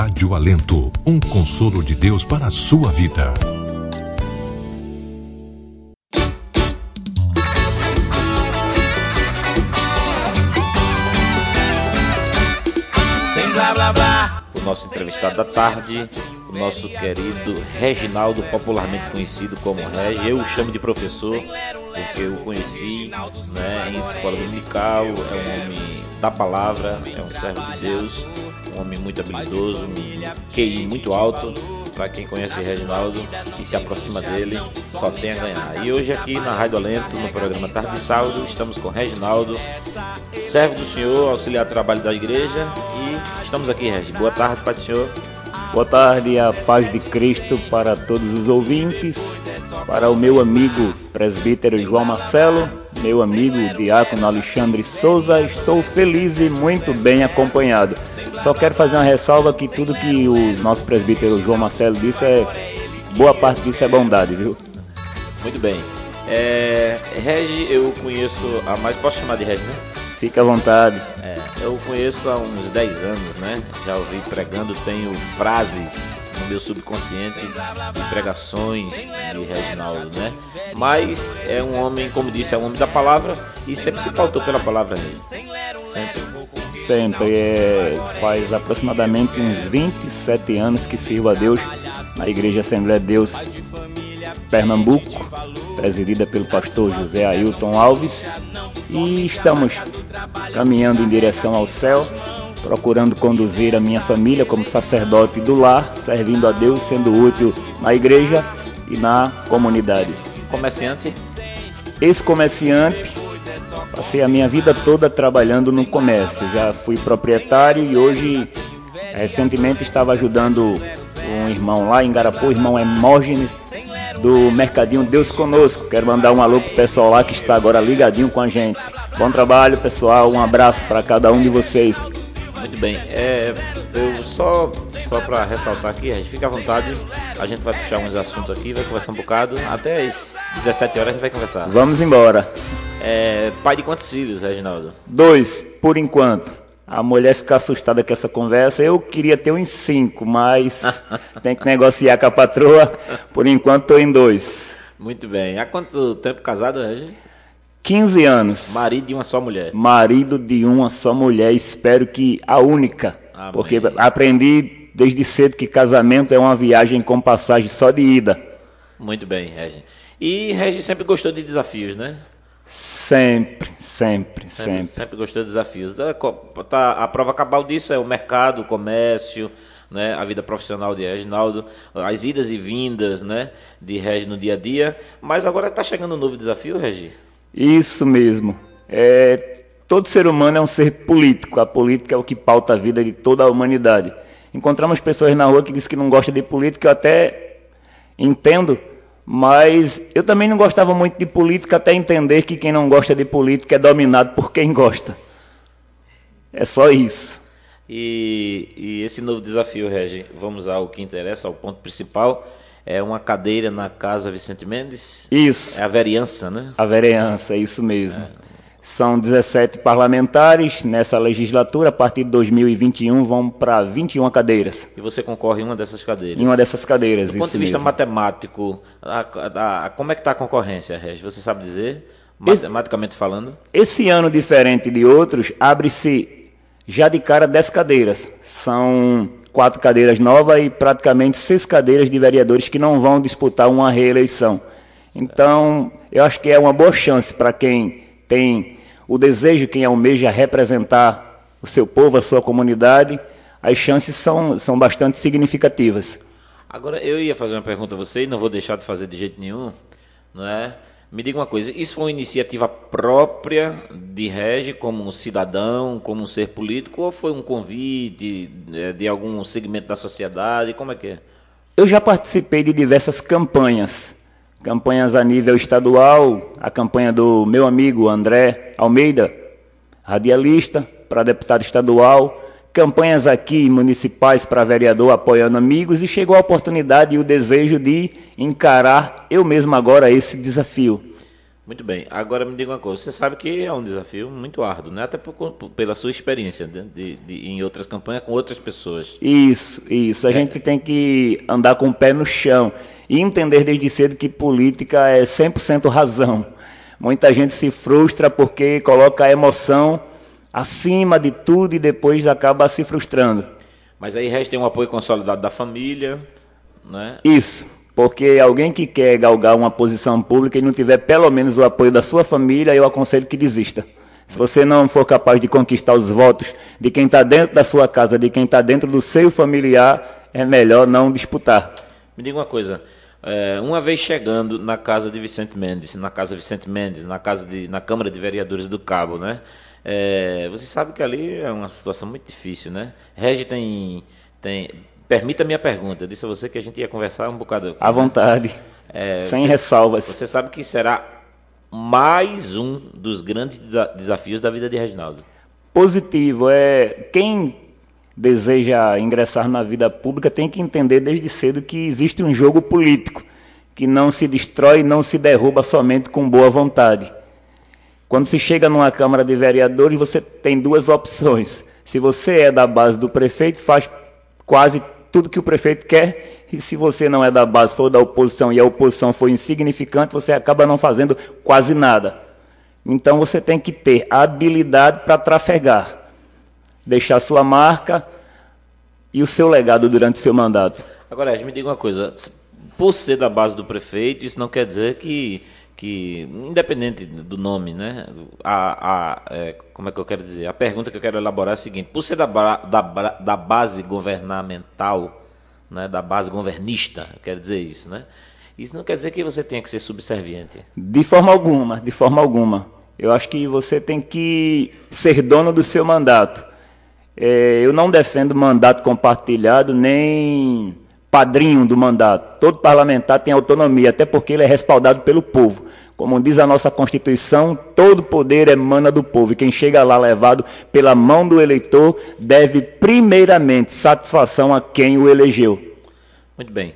Rádio Alento, um consolo de Deus para a sua vida. Sem blá blá blá. O nosso entrevistado da tarde, o nosso querido Reginaldo, popularmente conhecido como Reg. Eu o chamo de professor porque eu o conheci, né, em escola dominical. É um homem da palavra, é um servo de Deus, um homem muito habilidoso, um QI muito alto. Para quem conhece Reginaldo e se aproxima dele, só tem a ganhar. E hoje aqui na Rádio Alento, no programa Tarde de Sábado, estamos com Reginaldo, servo do Senhor, auxiliar do trabalho da igreja. E estamos aqui, Reg. Boa tarde, Pai do Senhor. Boa tarde, a paz de Cristo para todos os ouvintes, para o meu amigo presbítero João Marcelo, meu amigo diácono Alexandre Souza. Estou feliz e muito bem acompanhado. Só quero fazer uma ressalva que tudo que o nosso presbítero João Marcelo disse, boa parte disso é bondade, viu? Muito bem. Regi, eu conheço há mais... Posso chamar de Regi, né? Fica à vontade. Eu conheço há uns 10 anos, né? Já ouvi pregando, tenho frases no meu subconsciente de pregações de Reginaldo, né? Mas é um homem, como disse, é um homem da palavra e sempre se pautou pela palavra dele. Sempre. Faz aproximadamente uns 27 anos que sirvo a Deus na Igreja Assembleia de Deus Pernambuco, presidida pelo pastor José Ailton Alves, e estamos caminhando em direção ao céu, procurando conduzir a minha família como sacerdote do lar, servindo a Deus, sendo útil na igreja e na comunidade. Comerciante? Ex-comerciante, passei a minha vida toda trabalhando no comércio, já fui proprietário e hoje, recentemente, estava ajudando um irmão lá em Garapu, o irmão é Morgens, do Mercadinho Deus Conosco. Quero mandar um alô pro pessoal lá que está agora ligadinho com a gente. Bom trabalho, pessoal, um abraço para cada um de vocês. Muito bem, eu só para ressaltar aqui, a gente fica à vontade, a gente vai puxar uns assuntos aqui, vai conversar um bocado, até às 17 horas a gente vai conversar. Vamos embora. Pai de quantos filhos, Reginaldo? 2, por enquanto. A mulher fica assustada com essa conversa. Eu queria ter uns 5, mas tem que negociar com a patroa. Por enquanto estou em 2. Muito bem. Há quanto tempo casado, Regi? 15 anos. Marido de uma só mulher? Marido de uma só mulher. Espero que a única. Amém. Porque aprendi desde cedo que casamento é uma viagem com passagem só de ida. Muito bem, Regi. E Regi sempre gostou de desafios, né? Sempre. Sempre gostou de desafios. A prova cabal disso é o mercado, o comércio, né? A vida profissional de Reginaldo, as idas e vindas, né, de Regi no dia a dia. Mas agora está chegando um novo desafio, Regi? Isso mesmo. Todo ser humano é um ser político. A política é o que pauta a vida de toda a humanidade. Encontramos pessoas na rua que dizem que não gostam de política, eu até entendo. Mas eu também não gostava muito de política, até entender que quem não gosta de política é dominado por quem gosta. É só isso. E esse novo desafio, Regi, vamos ao que interessa, ao ponto principal, é uma cadeira na Casa Vicente Mendes? Isso. É a vereança, né? A vereança, é isso mesmo. São 17 parlamentares nessa legislatura, a partir de 2021 vão para 21 cadeiras. E você concorre em uma dessas cadeiras? Em uma dessas cadeiras, isso mesmo. Do ponto de vista matemático, como é que está a concorrência, Regi? Você sabe dizer, matematicamente falando? Esse ano, diferente de outros, abre-se já de cara 10 cadeiras. São 4 cadeiras novas e praticamente 6 cadeiras de vereadores que não vão disputar uma reeleição. Então, eu acho que é uma boa chance para quem tem o desejo, quem almeja representar o seu povo, a sua comunidade. As chances são bastante significativas. Agora, eu ia fazer uma pergunta a você e não vou deixar de fazer de jeito nenhum, não é? Me diga uma coisa, isso foi uma iniciativa própria de Regi como um cidadão, como um ser político, ou foi um convite de algum segmento da sociedade? Como é que é? Eu já participei de diversas campanhas a nível estadual, a campanha do meu amigo André Almeida, radialista, para deputado estadual, campanhas aqui municipais para vereador apoiando amigos, e chegou a oportunidade e o desejo de encarar eu mesmo agora esse desafio. Muito bem. Agora me diga uma coisa. Você sabe que é um desafio muito árduo, né? Até pela sua experiência em outras campanhas com outras pessoas. Isso. A gente tem que andar com o pé no chão e entender desde cedo que política é 100% razão. Muita gente se frustra porque coloca a emoção acima de tudo e depois acaba se frustrando. Mas aí resta um apoio consolidado da família, né? Isso. Porque alguém que quer galgar uma posição pública e não tiver pelo menos o apoio da sua família, eu aconselho que desista. Se você não for capaz de conquistar os votos de quem está dentro da sua casa, de quem está dentro do seio familiar, é melhor não disputar. Me diga uma coisa, uma vez chegando na casa de Vicente Mendes, na Câmara de Vereadores do Cabo, né? Você sabe que ali é uma situação muito difícil, né? Regi tem permita a minha pergunta. Eu disse a você que a gente ia conversar um bocado. À vontade, sem ressalvas. Você sabe que será mais um dos grandes desafios da vida de Reginaldo. Positivo. Quem deseja ingressar na vida pública tem que entender desde cedo que existe um jogo político, que não se destrói, não se derruba somente com boa vontade. Quando se chega numa Câmara de Vereadores, você tem duas opções. Se você é da base do prefeito, faz quase tudo que o prefeito quer, e se você não é da base, for da oposição, e a oposição for insignificante, você acaba não fazendo quase nada. Então você tem que ter a habilidade para trafegar, deixar sua marca e o seu legado durante seu mandato. Agora, me diga uma coisa, por ser da base do prefeito, isso não quer dizer que independente do nome, né? Como é que eu quero dizer? A pergunta que eu quero elaborar é a seguinte: por ser da base governamental, né? Da base governista, eu quero dizer isso, né? Isso não quer dizer que você tenha que ser subserviente. De forma alguma, de forma alguma. Eu acho que você tem que ser dono do seu mandato. Eu não defendo mandato compartilhado, nem padrinho do mandato. Todo parlamentar tem autonomia, até porque ele é respaldado pelo povo. Como diz a nossa Constituição, todo poder emana do povo, e quem chega lá levado pela mão do eleitor deve primeiramente satisfação a quem o elegeu. Muito bem.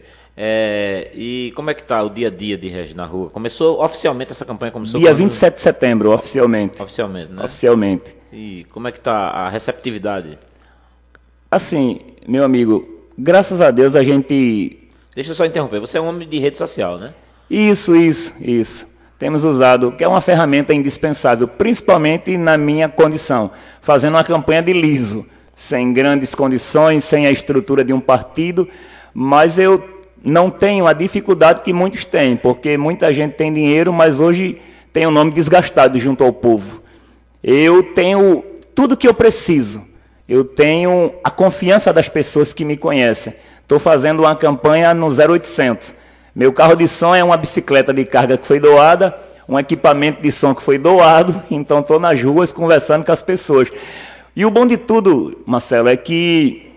E como é que está o dia a dia de Regi na rua? Começou oficialmente, essa campanha começou dia 27 de setembro, oficialmente. Oficialmente, né? Oficialmente. E como é que está a receptividade? Assim, meu amigo, graças a Deus a gente... Deixa eu só interromper, você é um homem de rede social, né? Isso. Temos usado, que é uma ferramenta indispensável, principalmente na minha condição, fazendo uma campanha de liso, sem grandes condições, sem a estrutura de um partido, mas eu não tenho a dificuldade que muitos têm, porque muita gente tem dinheiro, mas hoje tem o nome desgastado junto ao povo. Eu tenho tudo que eu preciso. Eu tenho a confiança das pessoas que me conhecem. Estou fazendo uma campanha no 0800. Meu carro de som é uma bicicleta de carga que foi doada, um equipamento de som que foi doado, então estou nas ruas conversando com as pessoas. E o bom de tudo, Marcelo, é que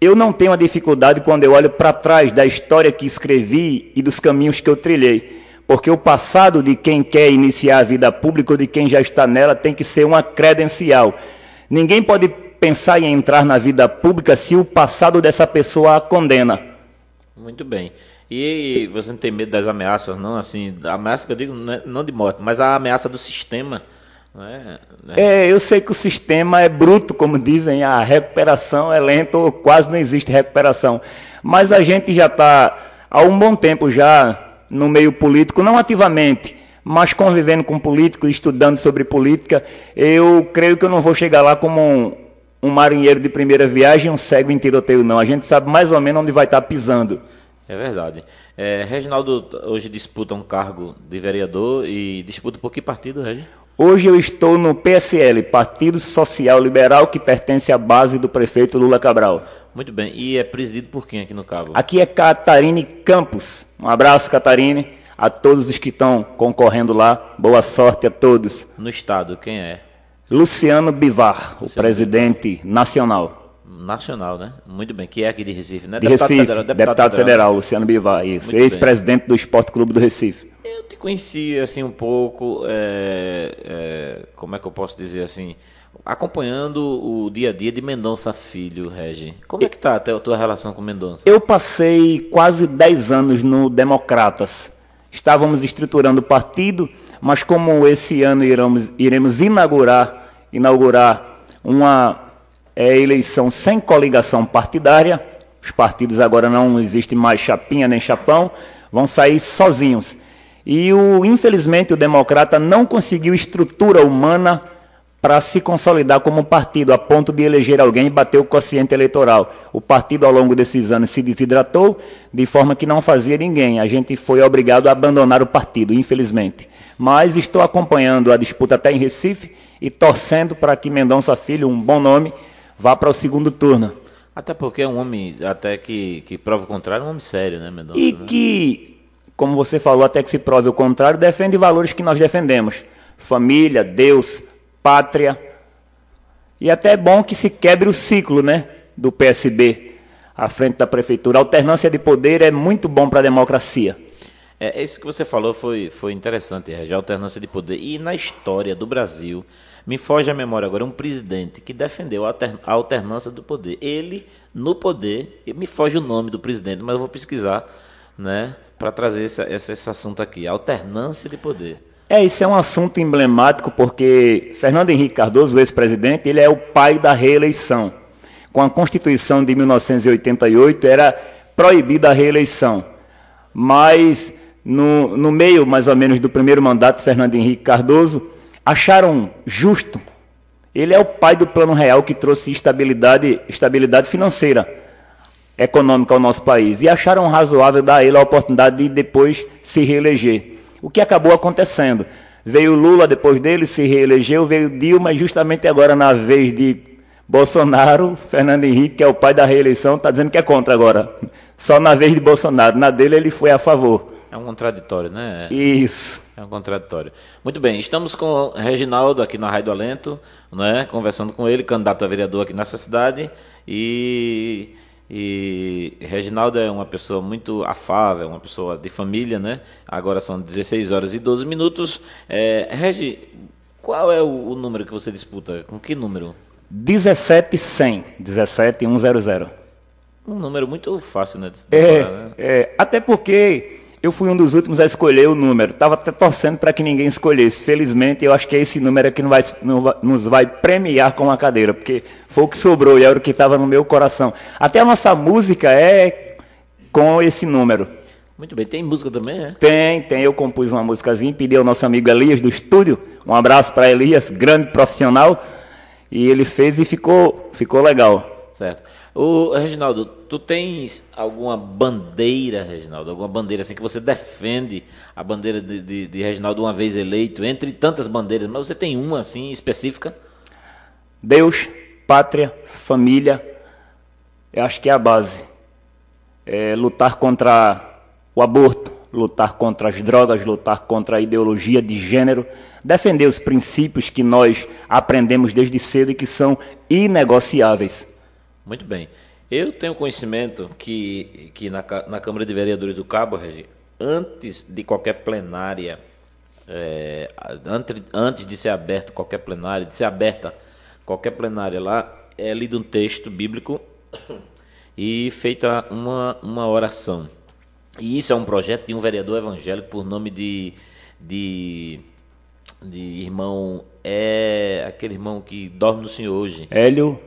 eu não tenho a dificuldade quando eu olho para trás da história que escrevi e dos caminhos que eu trilhei, porque o passado de quem quer iniciar a vida pública ou de quem já está nela tem que ser uma credencial. Ninguém pode pensar em entrar na vida pública se o passado dessa pessoa a condena. Muito bem. E você não tem medo das ameaças, não? Assim, a ameaça que eu digo, não de morte, mas a ameaça do sistema. Né? Eu sei que o sistema é bruto, como dizem, a recuperação é lenta, ou quase não existe recuperação. Mas a gente já está há um bom tempo já no meio político, não ativamente, mas convivendo com políticos, estudando sobre política. Eu creio que eu não vou chegar lá como um marinheiro de primeira viagem, um cego em tiroteio, não. A gente sabe mais ou menos onde vai estar pisando. É verdade. Reginaldo hoje disputa um cargo de vereador e disputa por que partido, Regi? Hoje eu estou no PSL, Partido Social Liberal, que pertence à base do prefeito Lula Cabral. Muito bem. E é presidido por quem aqui no Cabo? Aqui é Catarine Campos. Um abraço, Catarine, a todos os que estão concorrendo lá. Boa sorte a todos. No estado, quem é? Luciano Bivar, o presidente nacional. Nacional, né? Muito bem, que é aqui de Recife, né? De Recife, deputado federal, Luciano Bivar, isso. Ex-presidente do Esporte Clube do Recife. Eu te conheci, assim, um pouco, como é que eu posso dizer, assim, acompanhando o dia a dia de Mendonça Filho, Regi. Como é que está a tua relação com Mendonça? Eu passei quase 10 anos no Democratas. Estávamos estruturando o partido, mas como esse ano iremos inaugurar uma eleição sem coligação partidária, os partidos agora não existem mais chapinha nem chapão, vão sair sozinhos. E, infelizmente, o democrata não conseguiu estrutura humana para se consolidar como partido, a ponto de eleger alguém e bater o quociente eleitoral. O partido, ao longo desses anos, se desidratou, de forma que não fazia ninguém. A gente foi obrigado a abandonar o partido, infelizmente. Mas estou acompanhando a disputa até em Recife e torcendo para que Mendonça Filho, um bom nome, vá para o segundo turno. Até porque é um homem, até que prova o contrário, é um homem sério, né, Mendonça? E que, como você falou, até que se prove o contrário, defende valores que nós defendemos. Família, Deus, pátria. E até é bom que se quebre o ciclo, né, do PSB à frente da prefeitura. A alternância de poder é muito bom para a democracia. É, isso que você falou foi interessante, Regi, a alternância de poder. E na história do Brasil, me foge à memória agora, um presidente que defendeu a alternância do poder. Ele, no poder, me foge o nome do presidente, mas eu vou pesquisar, né, para trazer esse assunto aqui, alternância de poder. É, isso é um assunto emblemático porque Fernando Henrique Cardoso, o ex-presidente, ele é o pai da reeleição. Com a Constituição de 1988 era proibida a reeleição, mas no meio mais ou menos do primeiro mandato de Fernando Henrique Cardoso, acharam justo. Ele é o pai do Plano Real que trouxe estabilidade financeira, econômica ao nosso país, e acharam razoável dar a ele a oportunidade de depois se reeleger. O que acabou acontecendo? Veio Lula depois dele, se reelegeu, veio Dilma, e justamente agora, na vez de Bolsonaro, Fernando Henrique, que é o pai da reeleição, está dizendo que é contra agora. Só na vez de Bolsonaro, na dele ele foi a favor. É um contraditório, né? Isso. É um contraditório. Muito bem, estamos com o Reginaldo aqui na Rádio Alento, né? Conversando com ele, candidato a vereador aqui nessa cidade, E Reginaldo é uma pessoa muito afável, uma pessoa de família, né? Agora são 16 horas e 12 minutos. Regi, qual é o número que você disputa? Com que número? 17100. 17100. Um número muito fácil, né? Né? Até porque eu fui um dos últimos a escolher o número. Estava até torcendo para que ninguém escolhesse. Felizmente, eu acho que é esse número é que nos vai premiar com a cadeira, porque foi o que sobrou e era o que estava no meu coração. Até a nossa música é com esse número. Muito bem. Tem música também, né? Tem. Eu compus uma musicazinha, pedi ao nosso amigo Elias do estúdio. Um abraço para Elias, grande profissional. E ele fez e ficou legal. Certo. Reginaldo, tu tens alguma bandeira, Reginaldo? Alguma bandeira assim que você defende, a bandeira de Reginaldo uma vez eleito, entre tantas bandeiras, mas você tem uma assim específica? Deus, pátria, família, eu acho que é a base. É lutar contra o aborto, lutar contra as drogas, lutar contra a ideologia de gênero, defender os princípios que nós aprendemos desde cedo e que são inegociáveis. Muito bem. Eu tenho conhecimento que na Câmara de Vereadores do Cabo, Regi, antes de qualquer plenária, antes de ser aberta qualquer plenária, lá, é lido um texto bíblico e feita uma oração. E isso é um projeto de um vereador evangélico por nome de irmão, aquele irmão que dorme no Senhor hoje. Hélio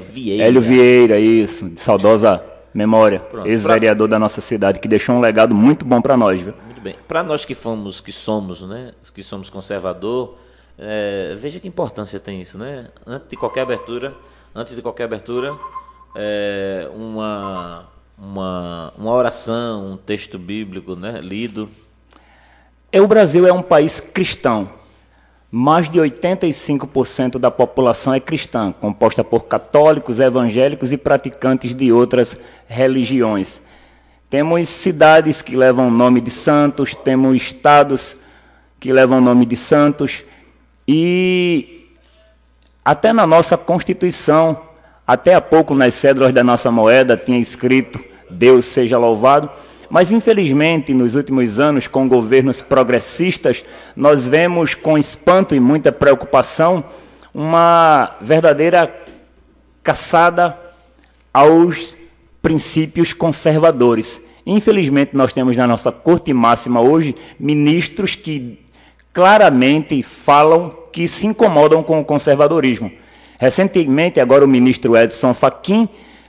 Vieira. Hélio Vieira, isso, de saudosa memória, ex-vereador da nossa cidade, que deixou um legado muito bom para nós, viu? Muito bem. Para nós que somos conservador, veja que importância tem isso, né? Antes de qualquer abertura, uma oração, um texto bíblico, né, lido. O Brasil é um país cristão. Mais de 85% da população é cristã, composta por católicos, evangélicos e praticantes de outras religiões. Temos cidades que levam o nome de santos, temos estados que levam o nome de santos e até na nossa Constituição, até há pouco nas cédulas da nossa moeda tinha escrito Deus seja louvado. Mas, infelizmente, nos últimos anos, com governos progressistas, nós vemos com espanto e muita preocupação uma verdadeira caçada aos princípios conservadores. Infelizmente, nós temos na nossa corte máxima hoje ministros que claramente falam que se incomodam com o conservadorismo. Recentemente, agora o ministro Edson Fachin,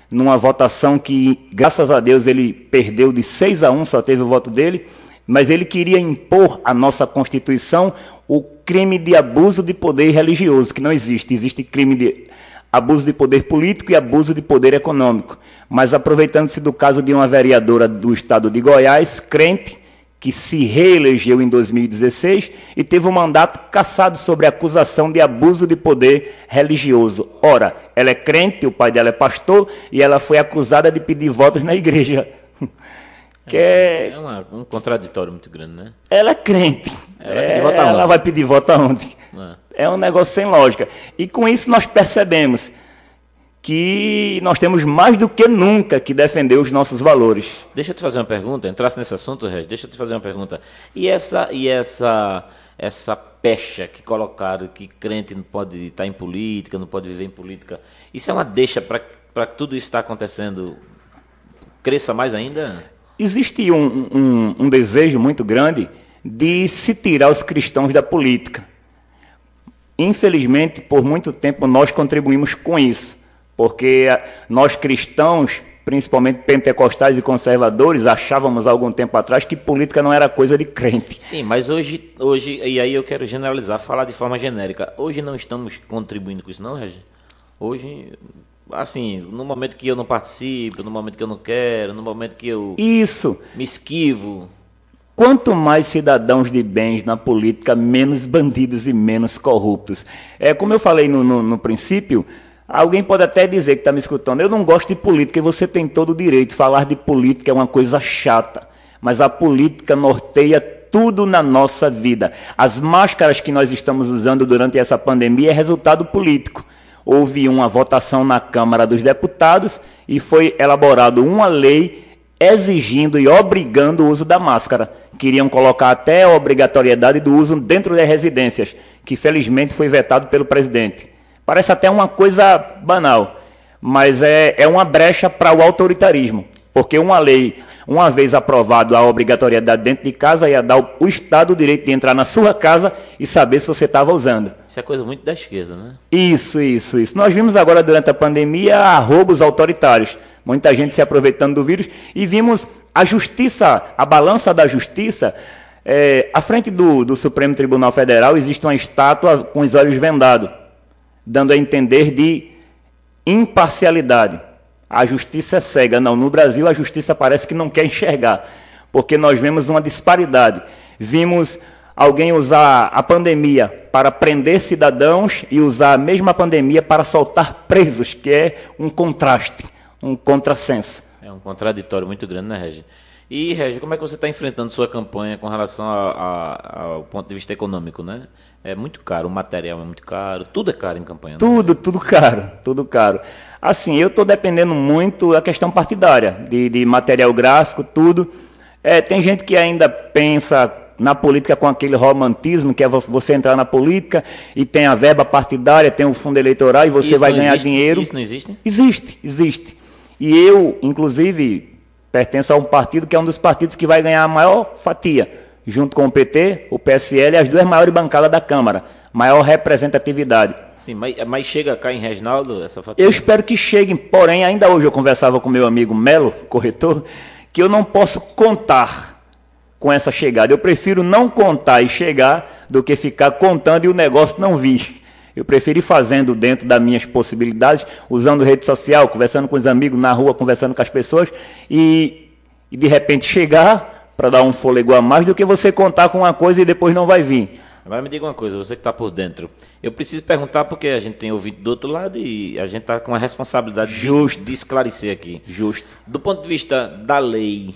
numa votação que, graças a Deus, ele perdeu de 6-1, só teve o voto dele, mas ele queria impor à nossa Constituição o crime de abuso de poder religioso, que não existe. Existe crime de abuso de poder político e abuso de poder econômico. Mas aproveitando-se do caso de uma vereadora do estado de Goiás, crente, que se reelegeu em 2016 e teve um mandato cassado sobre a acusação de abuso de poder religioso. Ora, ela é crente, o pai dela é pastor, e ela foi acusada de pedir votos na igreja. Que é um contraditório muito grande, né? Ela é crente. Ela vai pedir voto aonde? É um negócio sem lógica. E com isso nós percebemos que nós temos mais do que nunca que defender os nossos valores. Deixa eu te fazer uma pergunta, entrasse nesse assunto, Regis, deixa eu te fazer uma pergunta. E essa pecha que colocaram, que crente não pode estar em política, não pode viver em política, isso é uma deixa para que tudo isso está acontecendo cresça mais ainda? Existe um desejo muito grande de se tirar os cristãos da política. Infelizmente, por muito tempo, nós contribuímos com isso. Porque nós cristãos, principalmente pentecostais e conservadores, achávamos há algum tempo atrás que política não era coisa de crente. Sim, mas hoje e aí eu quero generalizar, falar de forma genérica, hoje não estamos contribuindo com isso não, Regina? Hoje, assim, no momento que eu não participo, no momento que eu não quero, no momento que eu me esquivo... Quanto mais cidadãos de bens na política, menos bandidos e menos corruptos. É, como eu falei no princípio... Alguém pode até dizer que está me escutando, eu não gosto de política e você tem todo o direito. Falar de política é uma coisa chata, mas a política norteia tudo na nossa vida. As máscaras que nós estamos usando durante essa pandemia é resultado político. Houve uma votação na Câmara dos Deputados e foi elaborada uma lei exigindo e obrigando o uso da máscara. Queriam colocar até a obrigatoriedade do uso dentro das residências, que felizmente foi vetado pelo presidente. Parece até uma coisa banal, mas é uma brecha para o autoritarismo, porque uma lei, uma vez aprovada a obrigatoriedade dentro de casa, ia dar o Estado o direito de entrar na sua casa e saber se você estava usando. Isso é coisa muito da esquerda, né? Isso. Nós vimos agora durante a pandemia roubos autoritários, muita gente se aproveitando do vírus, e vimos a justiça, a balança da justiça, à frente do Supremo Tribunal Federal existe uma estátua com os olhos vendados, dando a entender de imparcialidade. A justiça é cega. Não, no Brasil a justiça parece que não quer enxergar, porque nós vemos uma disparidade. Vimos alguém usar a pandemia para prender cidadãos e usar a mesma pandemia para soltar presos, que é um contraste, um contrassenso. É um contraditório muito grande, né, Regi? E, Regi, como é que você está enfrentando sua campanha com relação ao ponto de vista econômico, né? É muito caro, o material é muito caro, tudo é caro em campanha. Tudo caro. Assim, eu estou dependendo muito da questão partidária, de material gráfico, tudo. Tem gente que ainda pensa na política com aquele romantismo, que é você entrar na política e tem a verba partidária, tem o fundo eleitoral e você vai ganhar dinheiro. Isso não existe? Existe. E eu, inclusive, pertenço a um partido que é um dos partidos que vai ganhar a maior fatia, junto com o PT, o PSL, as duas maiores bancadas da Câmara, maior representatividade. Sim, mas chega cá em Reginaldo essa fatura? Eu espero que cheguem, porém, ainda hoje eu conversava com meu amigo Melo, corretor, que eu não posso contar com essa chegada. Eu prefiro não contar e chegar do que ficar contando e o negócio não vir. Eu prefiro ir fazendo dentro das minhas possibilidades, usando rede social, conversando com os amigos, na rua, conversando com as pessoas e de repente chegar... para dar um fôlego a mais do que você contar com uma coisa e depois não vai vir. Agora me diga uma coisa, você que está por dentro. Eu preciso perguntar porque a gente tem ouvido do outro lado e a gente está com a responsabilidade de esclarecer aqui. Justo. Do ponto de vista da lei,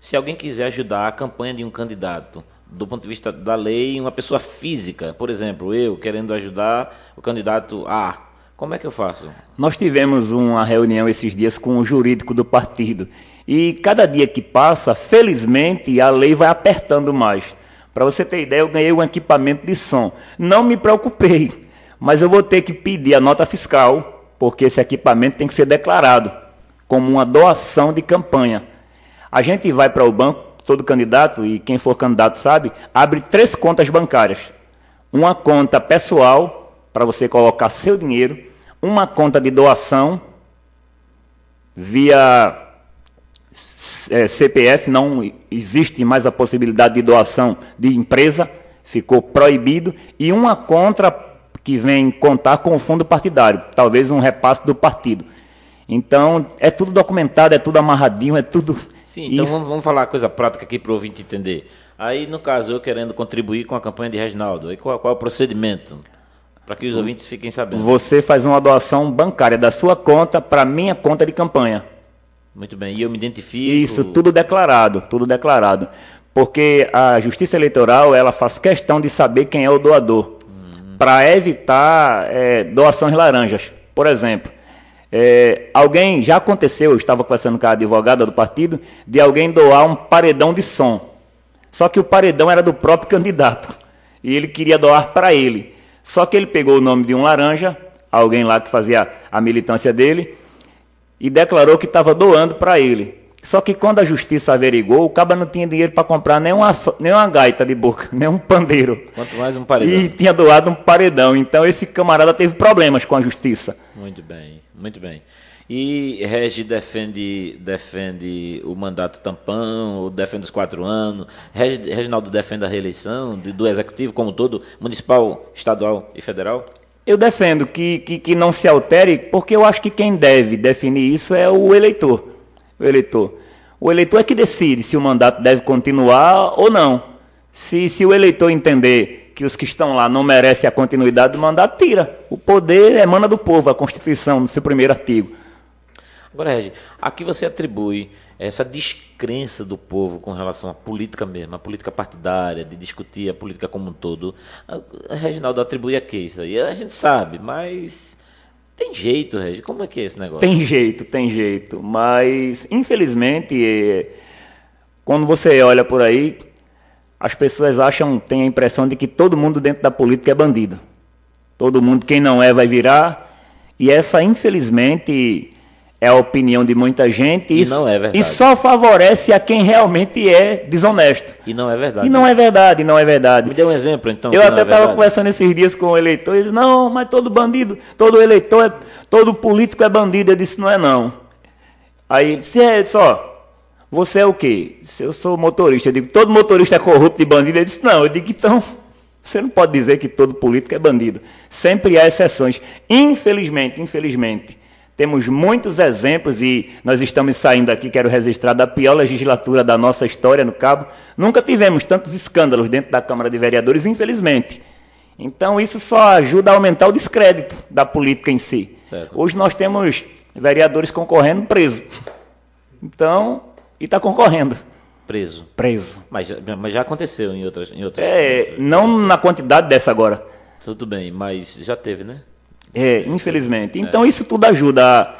se alguém quiser ajudar a campanha de um candidato, do ponto de vista da lei, uma pessoa física, por exemplo, eu querendo ajudar o candidato A, como é que eu faço? Nós tivemos uma reunião esses dias com o jurídico do partido. E cada dia que passa, felizmente, a lei vai apertando mais. Para você ter ideia, eu ganhei um equipamento de som. Não me preocupei, mas eu vou ter que pedir a nota fiscal, porque esse equipamento tem que ser declarado como uma doação de campanha. A gente vai para o banco, todo candidato, e quem for candidato sabe, abre 3 contas bancárias. Uma conta pessoal, para você colocar seu dinheiro, uma conta de doação via CPF, não existe mais a possibilidade de doação de empresa, ficou proibido, e uma conta que vem contar com o fundo partidário, talvez um repasse do partido. Então, é tudo documentado, é tudo amarradinho, é tudo... Sim, então vamos falar coisa prática aqui para o ouvinte entender. Aí, no caso, eu querendo contribuir com a campanha de Reginaldo, aí qual é o procedimento? Para que os ouvintes fiquem sabendo. Você faz uma doação bancária da sua conta para a minha conta de campanha. Muito bem, e eu me identifico... Isso, tudo declarado, porque a Justiça Eleitoral, ela faz questão de saber quem é o doador, para evitar doações laranjas. Por exemplo, alguém, já aconteceu, eu estava conversando com a advogada do partido, de alguém doar um paredão de som, só que o paredão era do próprio candidato, e ele queria doar para ele, só que ele pegou o nome de um laranja, alguém lá que fazia a militância dele, e declarou que estava doando para ele. Só que quando a justiça averigou, o caba não tinha dinheiro para comprar nem uma gaita de boca, nem um pandeiro. Quanto mais um paredão. E tinha doado um paredão. Então esse camarada teve problemas com a justiça. Muito bem, muito bem. E Regi defende o mandato tampão, defende os 4 anos, Reginaldo defende a reeleição do executivo como todo, municipal, estadual e federal? Eu defendo que não se altere, porque eu acho que quem deve definir isso é o eleitor. O eleitor é que decide se o mandato deve continuar ou não. Se o eleitor entender que os que estão lá não merecem a continuidade do mandato, tira. O poder emana do povo, a Constituição, no seu primeiro artigo. Agora, Regi, a que você atribui essa descrença do povo com relação à política mesmo, à política partidária, de discutir a política como um todo? A Reginaldo atribui a que isso aí? A gente sabe, mas tem jeito, Regi, como é que é esse negócio? Tem jeito, mas infelizmente, quando você olha por aí, as pessoas acham, têm a impressão de que todo mundo dentro da política é bandido. Todo mundo, quem não é, vai virar, e essa, infelizmente... É a opinião de muita gente e não é verdade. E só favorece a quem realmente é desonesto. E não é verdade. E não é verdade. Me dê um exemplo, então. Eu até estava conversando esses dias com eleitores, não, mas todo bandido, todo eleitor, todo político é bandido. Eu disse, não é não. Aí ele disse, só, você é o quê? Eu sou motorista. Eu digo, todo motorista é corrupto de bandido. Ele disse, não. Eu digo, então, você não pode dizer que todo político é bandido. Sempre há exceções. Infelizmente. Temos muitos exemplos e nós estamos saindo aqui, quero registrar, da pior legislatura da nossa história no Cabo. Nunca tivemos tantos escândalos dentro da Câmara de Vereadores, infelizmente. Então isso só ajuda a aumentar o descrédito da política em si. Certo. Hoje nós temos vereadores concorrendo preso. Então, e está concorrendo. Preso. Mas já aconteceu em outras... não na quantidade dessa agora. Tudo bem, mas já teve, né? Infelizmente. Então isso tudo ajuda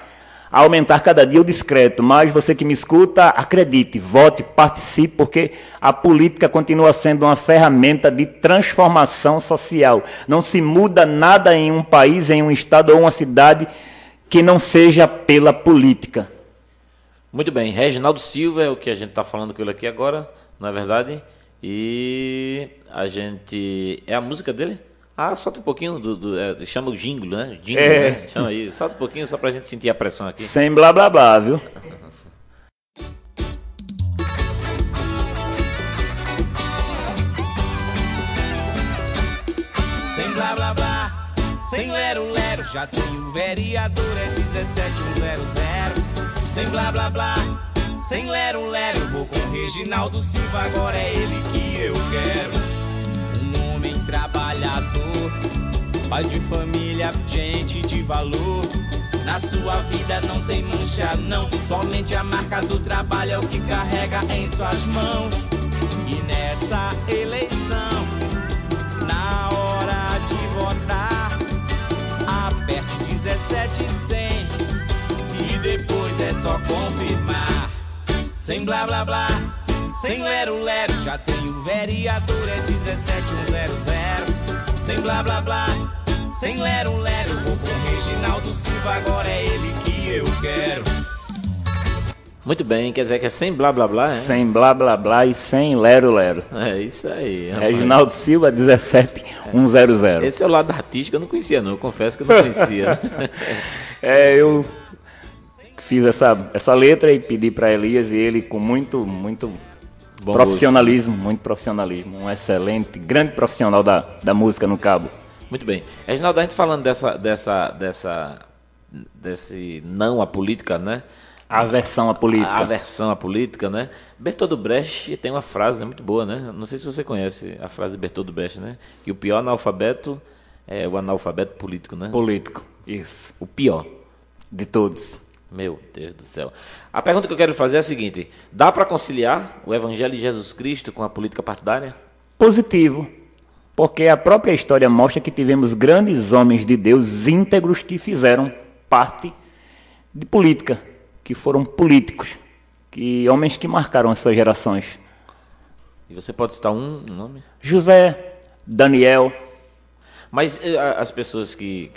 a aumentar cada dia o descrédito. Mas você que me escuta, acredite, vote, participe, porque a política continua sendo uma ferramenta de transformação social. Não se muda nada em um país, em um estado ou uma cidade que não seja pela política. Muito bem, Reginaldo Silva é o que a gente está falando com ele aqui agora, não é verdade? E a gente... É a música dele? Ah, solta um pouquinho, chama o jingle, né? Jingle, né? Chama aí, solta um pouquinho só pra gente sentir a pressão aqui. Sem blá blá blá, viu? Sem blá blá blá, sem lero lero, já tem o vereador, é 17100. Sem blá blá blá, sem lero lero, vou com o Reginaldo Silva, agora é ele que eu quero. Trabalhador, pai de família, gente de valor. Na sua vida não tem mancha não, somente a marca do trabalho é o que carrega em suas mãos. E nessa eleição, na hora de votar, aperte 17100 e depois é só confirmar. Sem blá blá blá, sem lero lero, já tem o vereador, é 17100. Sem blá blá blá, sem lero lero, vou com o Reginaldo Silva, agora é ele que eu quero. Muito bem, quer dizer que é sem blá blá blá, é? Sem blá blá blá e sem lero lero. É isso aí. Rapaz. Reginaldo Silva, 17100. É. Esse é o lado artístico, eu não conhecia não, eu confesso que eu não conhecia. Eu fiz essa letra e pedi para Elias e ele com muito bom profissionalismo, gosto. Muito profissionalismo, um excelente, grande profissional da música no Cabo. Muito bem. Reginaldo, a gente falando desse não à política, né? Aversão à política. Aversão à política, né? Bertoldo Brecht tem uma frase, né, muito boa, né? Não sei se você conhece a frase de Bertoldo Brecht, né? Que o pior analfabeto é o analfabeto político, né? Político, isso. O pior. De todos. Meu Deus do céu. A pergunta que eu quero fazer é a seguinte. Dá para conciliar o Evangelho de Jesus Cristo com a política partidária? Positivo. Porque a própria história mostra que tivemos grandes homens de Deus íntegros que fizeram parte de política. Que foram políticos, homens que marcaram as suas gerações. E você pode citar um nome? José, Daniel. Mas as pessoas que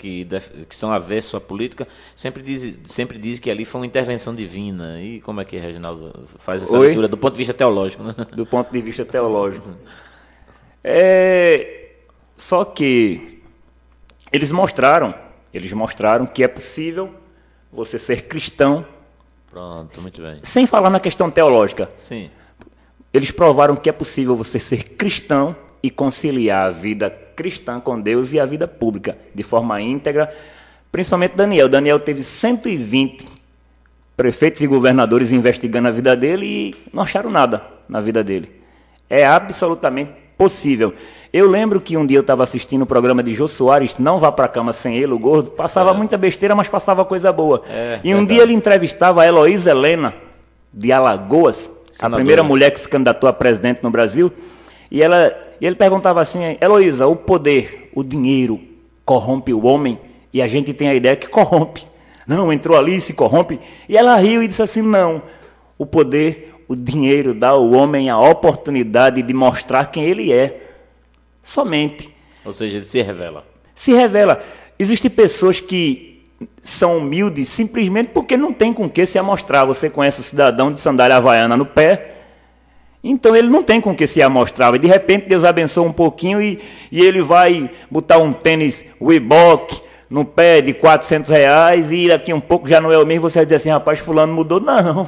são avesso à política sempre dizem que ali foi uma intervenção divina. E como é que Reginaldo faz essa leitura do ponto de vista teológico? Né? Do ponto de vista teológico. Só que eles mostraram que é possível você ser cristão. Pronto, muito bem. Sem falar na questão teológica. Sim. Eles provaram que é possível você ser cristão e conciliar a vida cristã com Deus e a vida pública de forma íntegra, principalmente Daniel. Daniel teve 120 prefeitos e governadores investigando a vida dele e não acharam nada na vida dele. É absolutamente possível. Eu lembro que um dia eu estava assistindo o programa de Jô Soares, Não Vá Pra Cama Sem Ele, o Gordo. Passava muita besteira, mas passava coisa boa. Dia ele entrevistava a Heloísa Helena, de Alagoas, senadora, a primeira mulher que se candidatou a presidente no Brasil. E ele perguntava assim, Heloísa, o poder, o dinheiro corrompe o homem? E a gente tem a ideia que corrompe. Não, entrou ali e se corrompe. E ela riu e disse assim, não, o poder, o dinheiro dá ao homem a oportunidade de mostrar quem ele é. Somente. Ou seja, ele se revela. Se revela. Existem pessoas que são humildes simplesmente porque não tem com que se amostrar. Você conhece o cidadão de sandália havaiana no pé, então ele não tem com que se amostrar. E de repente Deus abençoa um pouquinho e ele vai botar um tênis Reebok no pé de R$400 e daqui um pouco já não é o mesmo. Você vai dizer assim, rapaz, fulano mudou. Não,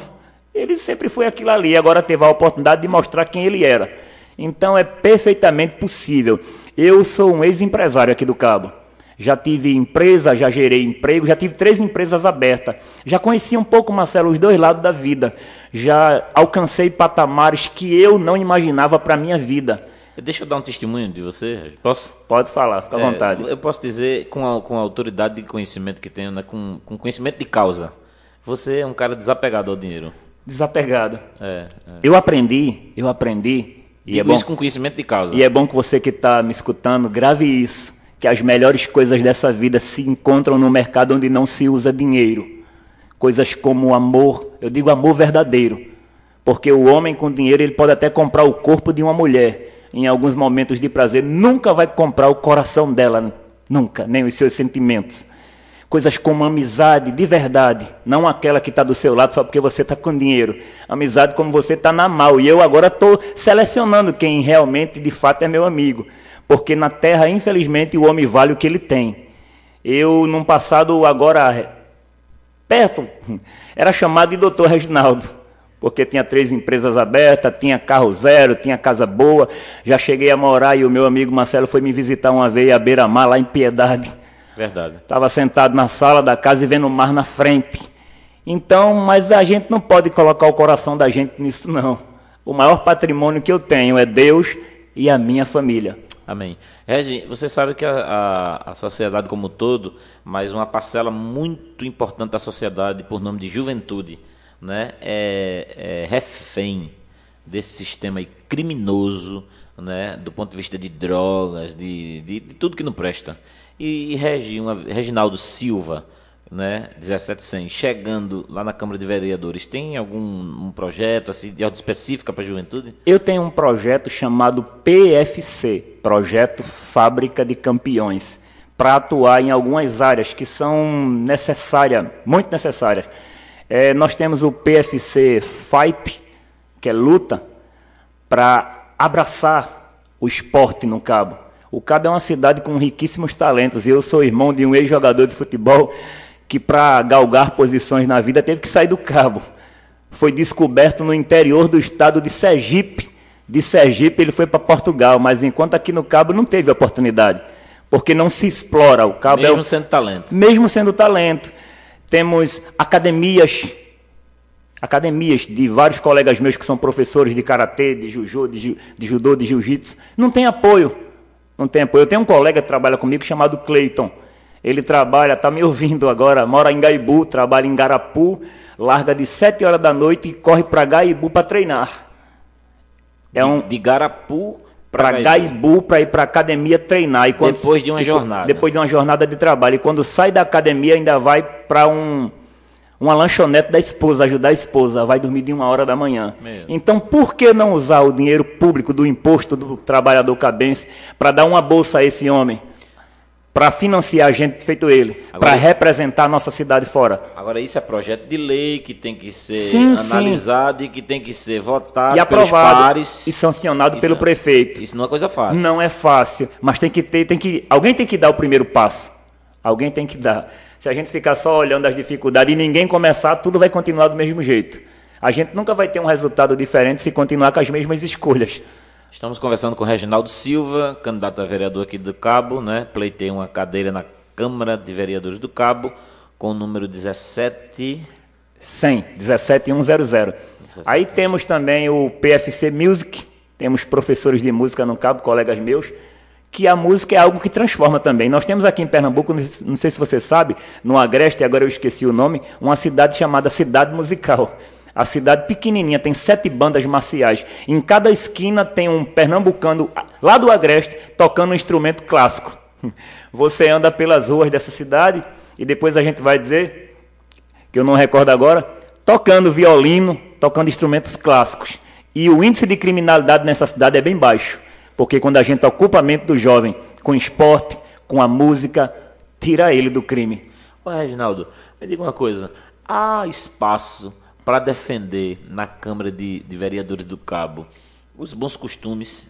ele sempre foi aquilo ali, agora teve a oportunidade de mostrar quem ele era. Então é perfeitamente possível. Eu sou um ex-empresário aqui do Cabo. Já tive empresa, já gerei emprego, já tive 3 empresas abertas. Já conheci um pouco, Marcelo, os 2 lados da vida. Já alcancei patamares que eu não imaginava para a minha vida. Deixa eu dar um testemunho de você, posso? Pode falar, fica à vontade. Eu posso dizer com a autoridade de conhecimento que tenho, né? Com conhecimento de causa. Você é um cara desapegado ao dinheiro. Desapegado. Eu aprendi... E é bom, isso com conhecimento de causa. E é bom que você que está me escutando, grave isso. Que as melhores coisas dessa vida se encontram no mercado onde não se usa dinheiro. Coisas como amor, eu digo amor verdadeiro. Porque o homem com dinheiro, ele pode até comprar o corpo de uma mulher. Em alguns momentos de prazer, nunca vai comprar o coração dela. Nunca, nem os seus sentimentos. Coisas como amizade de verdade, não aquela que está do seu lado só porque você está com dinheiro. Amizade como você está na mal. E eu agora estou selecionando quem realmente, de fato, é meu amigo. Porque na terra, infelizmente, o homem vale o que ele tem. Eu, num passado agora perto, era chamado de Doutor Reginaldo. Porque tinha 3 empresas abertas, tinha carro zero, tinha casa boa. Já cheguei a morar e o meu amigo Marcelo foi me visitar uma vez à beira-mar, lá em Piedade. Verdade. Estava sentado na sala da casa e vendo o mar na frente. Então, mas a gente não pode colocar o coração da gente nisso, não. O maior patrimônio que eu tenho é Deus e a minha família. Amém. Regi, você sabe que a sociedade como um todo, mas uma parcela muito importante da sociedade, por nome de juventude, né, é refém desse sistema aí criminoso, né, do ponto de vista de drogas, de tudo que não presta. E Reginaldo Silva, né, 17100, chegando lá na Câmara de Vereadores, tem algum projeto assim, de ordem específica para a juventude? Eu tenho um projeto chamado PFC, Projeto Fábrica de Campeões, para atuar em algumas áreas que são necessárias, muito necessárias. Nós temos o PFC Fight, que é luta, para abraçar o esporte no Cabo. O Cabo é uma cidade com riquíssimos talentos, e eu sou irmão de um ex-jogador de futebol que, para galgar posições na vida, teve que sair do Cabo. Foi descoberto no interior do estado de Sergipe. De Sergipe ele foi para Portugal, mas enquanto aqui no Cabo não teve oportunidade, porque não se explora. O Cabo mesmo sendo talento. Mesmo sendo talento. Temos academias de vários colegas meus que são professores de karatê, de jujô, de judô, de jiu-jitsu. Não tem apoio. Não tem apoio. Eu tenho um colega que trabalha comigo chamado Cleiton. Ele trabalha, está me ouvindo agora, mora em Gaibu, trabalha em Garapu, larga de 7 horas da noite e corre para Gaibu para treinar. De Garapu para Gaibu, para ir para a academia treinar. E quando, depois de uma jornada. Depois de uma jornada de trabalho. E quando sai da academia ainda vai para uma lanchonete da esposa, ajudar a esposa, vai dormir de 1h da manhã. Meu. Então, por que não usar o dinheiro público do imposto do trabalhador cabense para dar uma bolsa a esse homem? Para financiar a gente feito ele, para representar a nossa cidade fora. Agora, isso é projeto de lei que tem que ser analisado e que tem que ser votado e aprovado, pelos pares. E sancionado pelo prefeito. Isso não é coisa fácil. Não é fácil, mas alguém tem que dar o primeiro passo. Alguém tem que dar. Se a gente ficar só olhando as dificuldades e ninguém começar, tudo vai continuar do mesmo jeito. A gente nunca vai ter um resultado diferente se continuar com as mesmas escolhas. Estamos conversando com o Reginaldo Silva, candidato a vereador aqui do Cabo, né? Pleiteia uma cadeira na Câmara de Vereadores do Cabo, com o número 17100. Aí temos também o PFC Music, temos professores de música no Cabo, colegas meus, que a música é algo que transforma também. Nós temos aqui em Pernambuco, não sei se você sabe, no Agreste, agora eu esqueci o nome, uma cidade chamada Cidade Musical. A cidade pequenininha, tem 7 bandas marciais. Em cada esquina tem um pernambucano, lá do Agreste, tocando um instrumento clássico. Você anda pelas ruas dessa cidade, e depois a gente vai dizer, que eu não recordo agora, tocando violino, tocando instrumentos clássicos. E o índice de criminalidade nessa cidade é bem baixo, porque quando a gente ocupa a mente do jovem com esporte, com a música, tira ele do crime. Ô, Reginaldo, me diga uma coisa, há espaço para defender na Câmara de Vereadores do Cabo os bons costumes,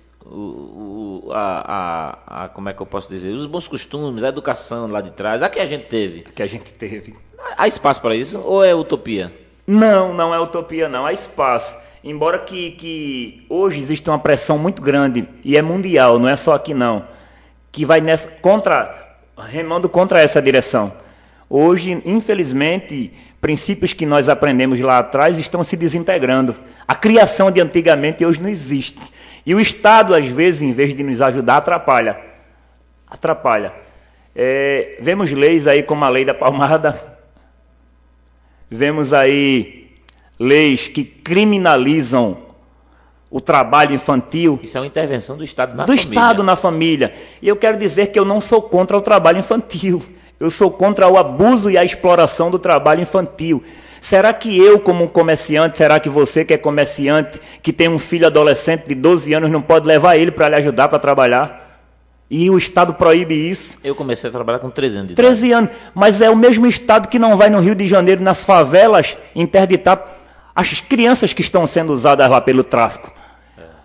como é que eu posso dizer? Os bons costumes, a educação lá de trás, a que a gente teve. A que a gente teve. Há espaço para isso ou é utopia? Não, não é utopia não, há espaço. Embora que hoje existe uma pressão muito grande, e é mundial, não é só aqui não, que vai remando contra essa direção. Hoje, infelizmente, princípios que nós aprendemos lá atrás estão se desintegrando. A criação de antigamente hoje não existe. E o Estado, às vezes, em vez de nos ajudar, atrapalha. Atrapalha. Vemos leis aí como a lei da palmada. Vemos aí leis que criminalizam o trabalho infantil. Isso é uma intervenção do Estado na família. Do Estado na família. E eu quero dizer que eu não sou contra o trabalho infantil. Eu sou contra o abuso e a exploração do trabalho infantil. Será que eu, como um comerciante, será que você que é comerciante, que tem um filho adolescente de 12 anos, não pode levar ele para lhe ajudar para trabalhar? E o Estado proíbe isso? Eu comecei a trabalhar com 13 anos de idade. 13 anos, mas é o mesmo Estado que não vai no Rio de Janeiro, nas favelas, interditar as crianças que estão sendo usadas lá pelo tráfico.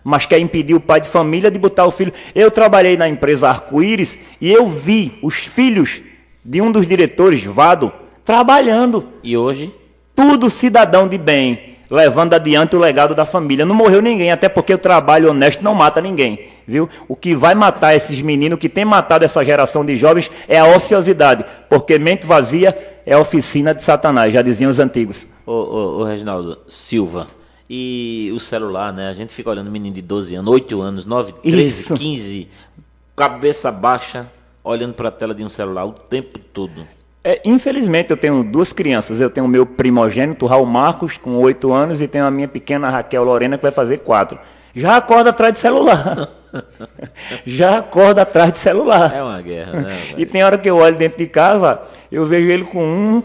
Mas quer impedir o pai de família de botar o filho. Eu trabalhei na empresa Arco-Íris e eu vi os filhos de um dos diretores, Vado, trabalhando. E hoje? Tudo cidadão de bem, levando adiante o legado da família. Não morreu ninguém, até porque o trabalho honesto não mata ninguém, viu? O que vai matar esses meninos, que tem matado essa geração de jovens, é a ociosidade, porque mente vazia é a oficina de Satanás, já diziam os antigos. Ô Reginaldo Silva, e o celular, né? A gente fica olhando menino de 12 anos, 8 anos, 9, 13, isso. 15, cabeça baixa, olhando para a tela de um celular o tempo todo. Infelizmente, eu tenho 2 crianças. Eu tenho o meu primogênito, Raul Marcos, com 8 anos, e tenho a minha pequena Raquel Lorena, que vai fazer 4. Já acorda atrás de celular. Já acorda atrás de celular. É uma guerra, né? E tem hora que eu olho dentro de casa, eu vejo ele com um,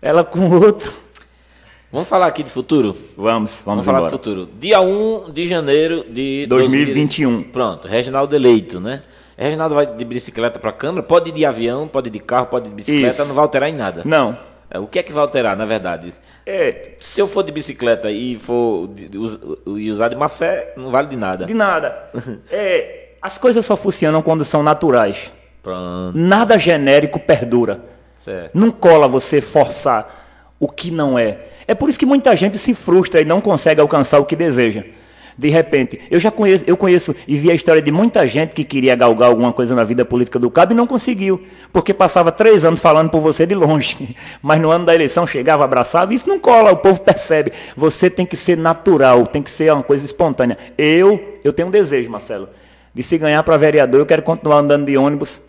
ela com o outro. Vamos falar aqui de futuro? Vamos falar de futuro. Dia 1 de janeiro de 2021. Pronto, Reginaldo eleito, né? Reginaldo vai de bicicleta para a Câmara, pode ir de avião, pode ir de carro, pode ir de bicicleta, isso. Não vai alterar em nada. Não. O que é que vai alterar, na verdade? Se eu for de bicicleta e for usar de má fé, não vale de nada. De nada. As coisas só funcionam quando são naturais. Pronto. Nada genérico perdura. Certo. Não cola você forçar o que não é. É por isso que muita gente se frustra e não consegue alcançar o que deseja. De repente, eu conheço e vi a história de muita gente que queria galgar alguma coisa na vida política do Cabo e não conseguiu, porque passava 3 anos falando por você de longe, mas no ano da eleição chegava, abraçava, e isso não cola, o povo percebe. Você tem que ser natural, tem que ser uma coisa espontânea. Eu tenho um desejo, Marcelo, de se ganhar para vereador, eu quero continuar andando de ônibus,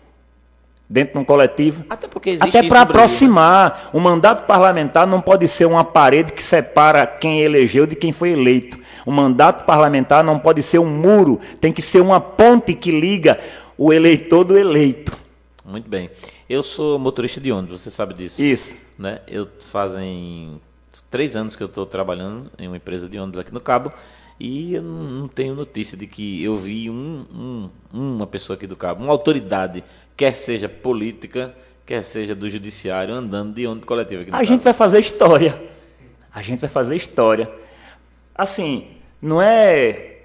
dentro de um coletivo, até para aproximar. O mandato parlamentar não pode ser uma parede que separa quem elegeu de quem foi eleito. O mandato parlamentar não pode ser um muro, tem que ser uma ponte que liga o eleitor do eleito. Muito bem. Eu sou motorista de ônibus, você sabe disso. Isso. Né? Fazem 3 anos que eu estou trabalhando em uma empresa de ônibus aqui no Cabo e eu não tenho notícia de que eu vi uma pessoa aqui do Cabo, uma autoridade, quer seja política, quer seja do judiciário, andando de ônibus coletivo aqui no Cabo. Gente vai fazer história. A gente vai fazer história. Assim, não é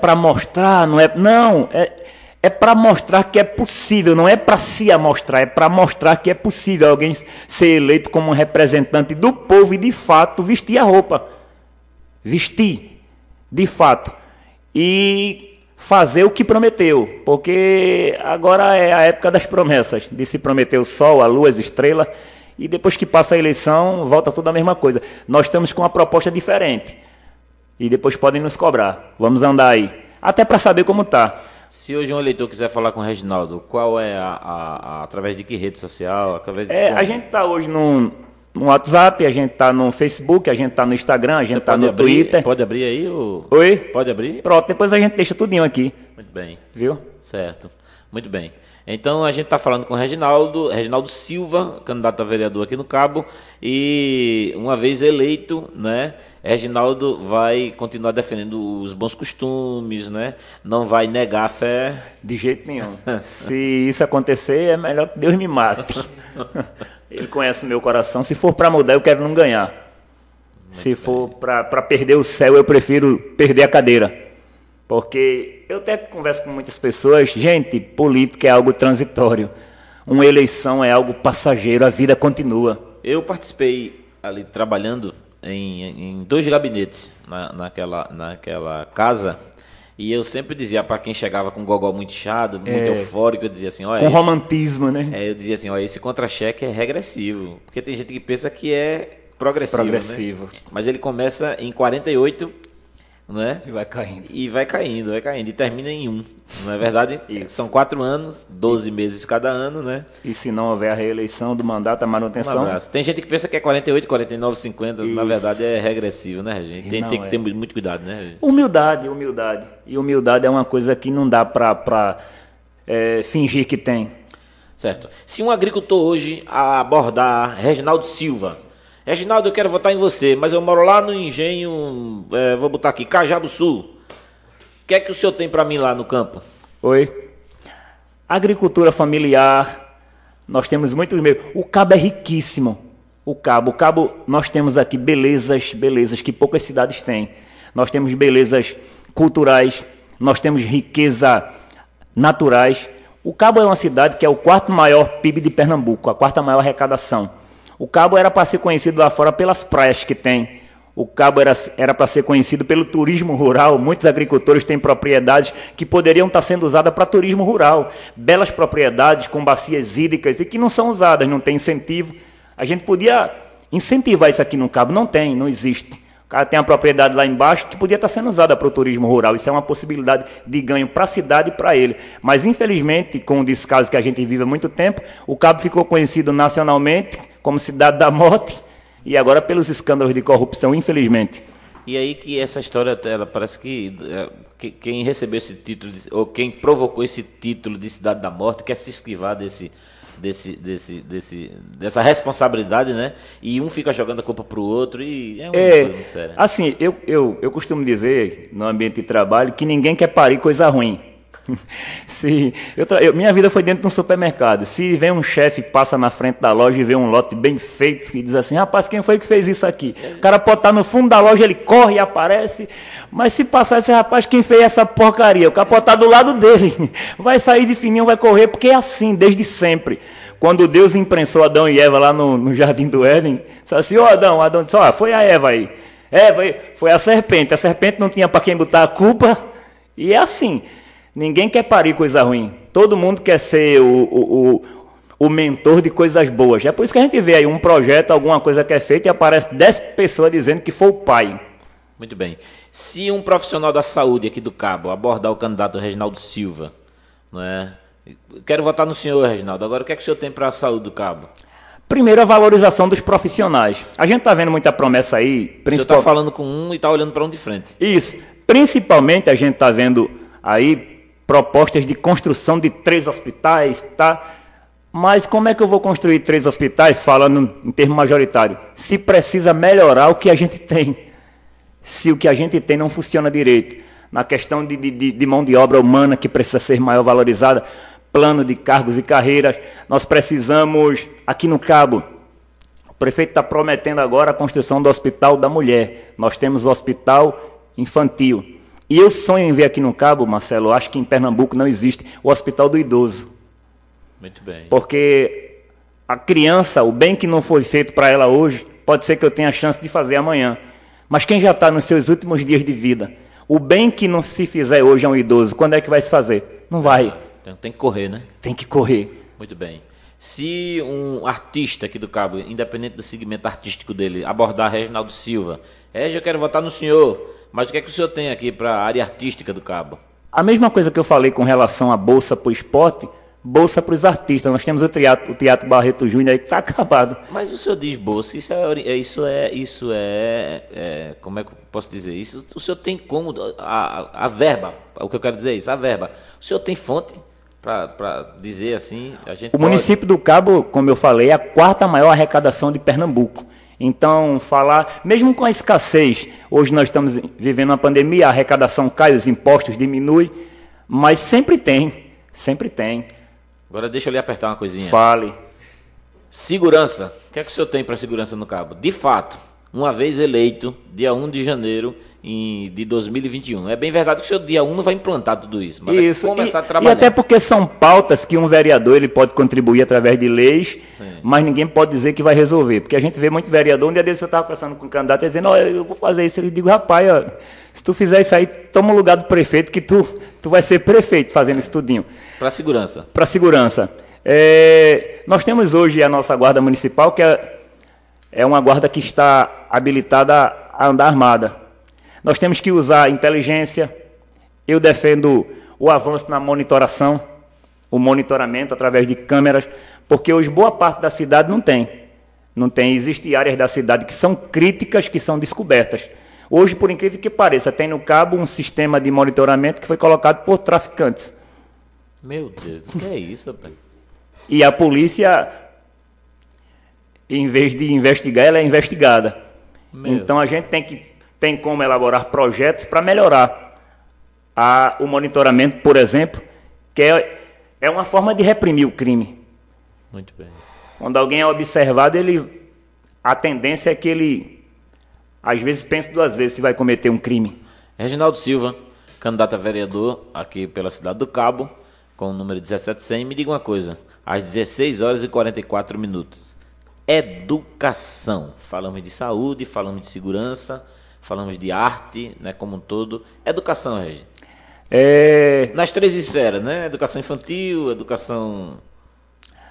para mostrar, é para mostrar que é possível, não é para se amostrar, é para mostrar que é possível alguém ser eleito como um representante do povo e de fato vestir a roupa, vestir de fato e fazer o que prometeu, porque agora é a época das promessas, de se prometer o sol, a lua, as estrelas. E depois que passa a eleição, volta tudo a mesma coisa. Nós estamos com uma proposta diferente. E depois podem nos cobrar. Vamos andar aí. Até para saber como está. Se hoje um eleitor quiser falar com o Reginaldo, qual é através de que rede social? A gente está hoje no WhatsApp, a gente está no Facebook, a gente está no Instagram, a gente está no Twitter. Pode abrir aí? Oi? Pode abrir? Pronto, depois a gente deixa tudinho aqui. Muito bem. Viu? Certo. Muito bem. Então, a gente está falando com o Reginaldo Silva, candidato a vereador aqui no Cabo, e uma vez eleito, né, Reginaldo vai continuar defendendo os bons costumes, né, não vai negar a fé. De jeito nenhum. Se isso acontecer, é melhor que Deus me mate. Ele conhece o meu coração, se for para mudar, eu quero não ganhar. Muito se bem. For para perder o céu, eu prefiro perder a cadeira. Porque eu até converso com muitas pessoas, gente, política é algo transitório. Uma eleição é algo passageiro, a vida continua. Eu participei ali trabalhando em 2 gabinetes naquela casa e eu sempre dizia para quem chegava com o gogó muito inchado, muito eufórico, eu dizia assim, ó, com romantismo, né? Eu dizia assim, ó, esse contra-cheque é regressivo, porque tem gente que pensa que é progressivo. Né? Mas ele começa em 48. Né? E vai caindo. E termina em 1. Não é verdade? São 4 anos, 12 meses cada ano, né? E se não houver a reeleição do mandato, a manutenção. Tem gente que pensa que é 48, 49, 50. Isso. Na verdade é regressivo, né, gente? Tem que ter muito cuidado, né? Humildade. E humildade é uma coisa que não dá para fingir que tem. Certo. Se um agricultor hoje abordar Reginaldo Silva. Reginaldo, eu quero votar em você, mas eu moro lá no engenho, vou botar aqui, Cajabo Sul. O que é que o senhor tem para mim lá no campo? Oi. Agricultura familiar, nós temos muitos meios. O Cabo é riquíssimo. O Cabo, nós temos aqui belezas que poucas cidades têm. Nós temos belezas culturais, nós temos riqueza naturais. O Cabo é uma cidade que é o 4º maior PIB de Pernambuco, a 4ª maior arrecadação. O Cabo era para ser conhecido lá fora pelas praias que tem. O Cabo era para ser conhecido pelo turismo rural. Muitos agricultores têm propriedades que poderiam estar sendo usadas para turismo rural. Belas propriedades com bacias hídricas e que não são usadas, não tem incentivo. A gente podia incentivar isso aqui no Cabo. Não tem, não existe. O cara tem uma propriedade lá embaixo que podia estar sendo usada para o turismo rural. Isso é uma possibilidade de ganho para a cidade e para ele. Mas, infelizmente, com o descaso que a gente vive há muito tempo, o Cabo ficou conhecido nacionalmente como cidade da morte, e agora pelos escândalos de corrupção, infelizmente. E aí que essa história, ela parece que quem recebeu esse título, ou quem provocou esse título de cidade da morte, quer se esquivar dessa responsabilidade, né? E um fica jogando a culpa para o outro, e é uma coisa muito séria. Assim, eu costumo dizer, no ambiente de trabalho, que ninguém quer parir coisa ruim. Minha vida foi dentro de um supermercado. Se vem um chefe, passa na frente da loja e vê um lote bem feito e diz assim, rapaz, quem foi que fez isso aqui? O cara pode estar no fundo da loja, ele corre e aparece. Mas se passar esse rapaz, quem fez essa porcaria? O cara pode estar do lado dele. Vai sair de fininho, vai correr, porque é assim, desde sempre. Quando Deus imprensou Adão e Eva lá no Jardim do Éden, disse assim, ô Adão, Adão disse, ó, foi a Eva aí. Eva aí, foi a serpente. A serpente não tinha para quem botar a culpa. E é assim. Ninguém quer parir coisa ruim. Todo mundo quer ser o mentor de coisas boas. É por isso que a gente vê aí um projeto, alguma coisa que é feita, e aparece 10 pessoas dizendo que foi o pai. Muito bem. Se um profissional da saúde aqui do Cabo abordar o candidato Reginaldo Silva, não é? Quero votar no senhor, Reginaldo. Agora, o que é que o senhor tem para a saúde do Cabo? Primeiro, a valorização dos profissionais. A gente está vendo muita promessa aí. O senhor está falando com um e está olhando para um de frente. Isso. Principalmente a gente está vendo aí propostas de construção de 3 hospitais, tá? Mas como é que eu vou construir 3 hospitais, falando em termo majoritário, se precisa melhorar o que a gente tem? Se o que a gente tem não funciona direito? Na questão de mão de obra humana, que precisa ser maior valorizada, plano de cargos e carreiras, nós precisamos, aqui no Cabo, o prefeito está prometendo agora a construção do Hospital da Mulher. Nós temos o Hospital Infantil. E eu sonho em ver aqui no Cabo, Marcelo, acho que em Pernambuco não existe, o Hospital do Idoso. Muito bem. Porque a criança, o bem que não foi feito para ela hoje, pode ser que eu tenha a chance de fazer amanhã. Mas quem já está nos seus últimos dias de vida, o bem que não se fizer hoje a um idoso, quando é que vai se fazer? Não vai. Então tem que correr, né? Tem que correr. Muito bem. Se um artista aqui do Cabo, independente do segmento artístico dele, abordar Reginaldo Silva, eu quero votar no senhor. Mas o que é que o senhor tem aqui para a área artística do Cabo? A mesma coisa que eu falei com relação à bolsa para o esporte, bolsa para os artistas. Nós temos o teatro Barreto Júnior aí que está acabado. Mas o senhor diz bolsa, como é que eu posso dizer isso? O senhor tem como, a verba, o que eu quero dizer é isso, a verba. O senhor tem fonte para dizer assim? O município do Cabo, como eu falei, é a 4ª maior arrecadação de Pernambuco. Então, falar, mesmo com a escassez, hoje nós estamos vivendo uma pandemia, a arrecadação cai, os impostos diminuem, mas sempre tem, sempre tem. Agora deixa eu lhe apertar uma coisinha. Fale. Segurança, o que é que o senhor tem para segurança no Cabo? De fato, uma vez eleito, dia 1 de janeiro de 2021. É bem verdade que o senhor dia 1 não vai implantar tudo isso, mas isso, vai começar a trabalhar. E até porque são pautas que um vereador ele pode contribuir através de leis, sim, mas ninguém pode dizer que vai resolver. Porque a gente vê muito vereador, um dia desse eu estava conversando com um candidato e dizendo, eu vou fazer isso. Eu digo, rapaz, se tu fizer isso aí, toma o lugar do prefeito, que tu vai ser prefeito fazendo isso tudinho. Para segurança. Para segurança. Nós temos hoje a nossa guarda municipal, que é uma guarda que está habilitada a andar armada. Nós temos que usar inteligência. Eu defendo o avanço na monitoração, o monitoramento através de câmeras, porque hoje boa parte da cidade não tem. Não tem. Existem áreas da cidade que são críticas, que são descobertas. Hoje, por incrível que pareça, tem no Cabo um sistema de monitoramento que foi colocado por traficantes. Meu Deus, o que é isso, rapaz? E a polícia, em vez de investigar, ela é investigada. Meu. Então a gente tem como elaborar projetos para melhorar o monitoramento, por exemplo, que é uma forma de reprimir o crime. Muito bem. Quando alguém é observado, a tendência é que ele, às vezes, pense 2 vezes se vai cometer um crime. Reginaldo Silva, candidato a vereador aqui pela cidade do Cabo, com o número 1700, me diga uma coisa, às 16h44. Educação. Falamos de saúde, falamos de segurança, falamos de arte, né, como um todo. Educação, Regi. Nas 3 esferas, né? Educação infantil, educação...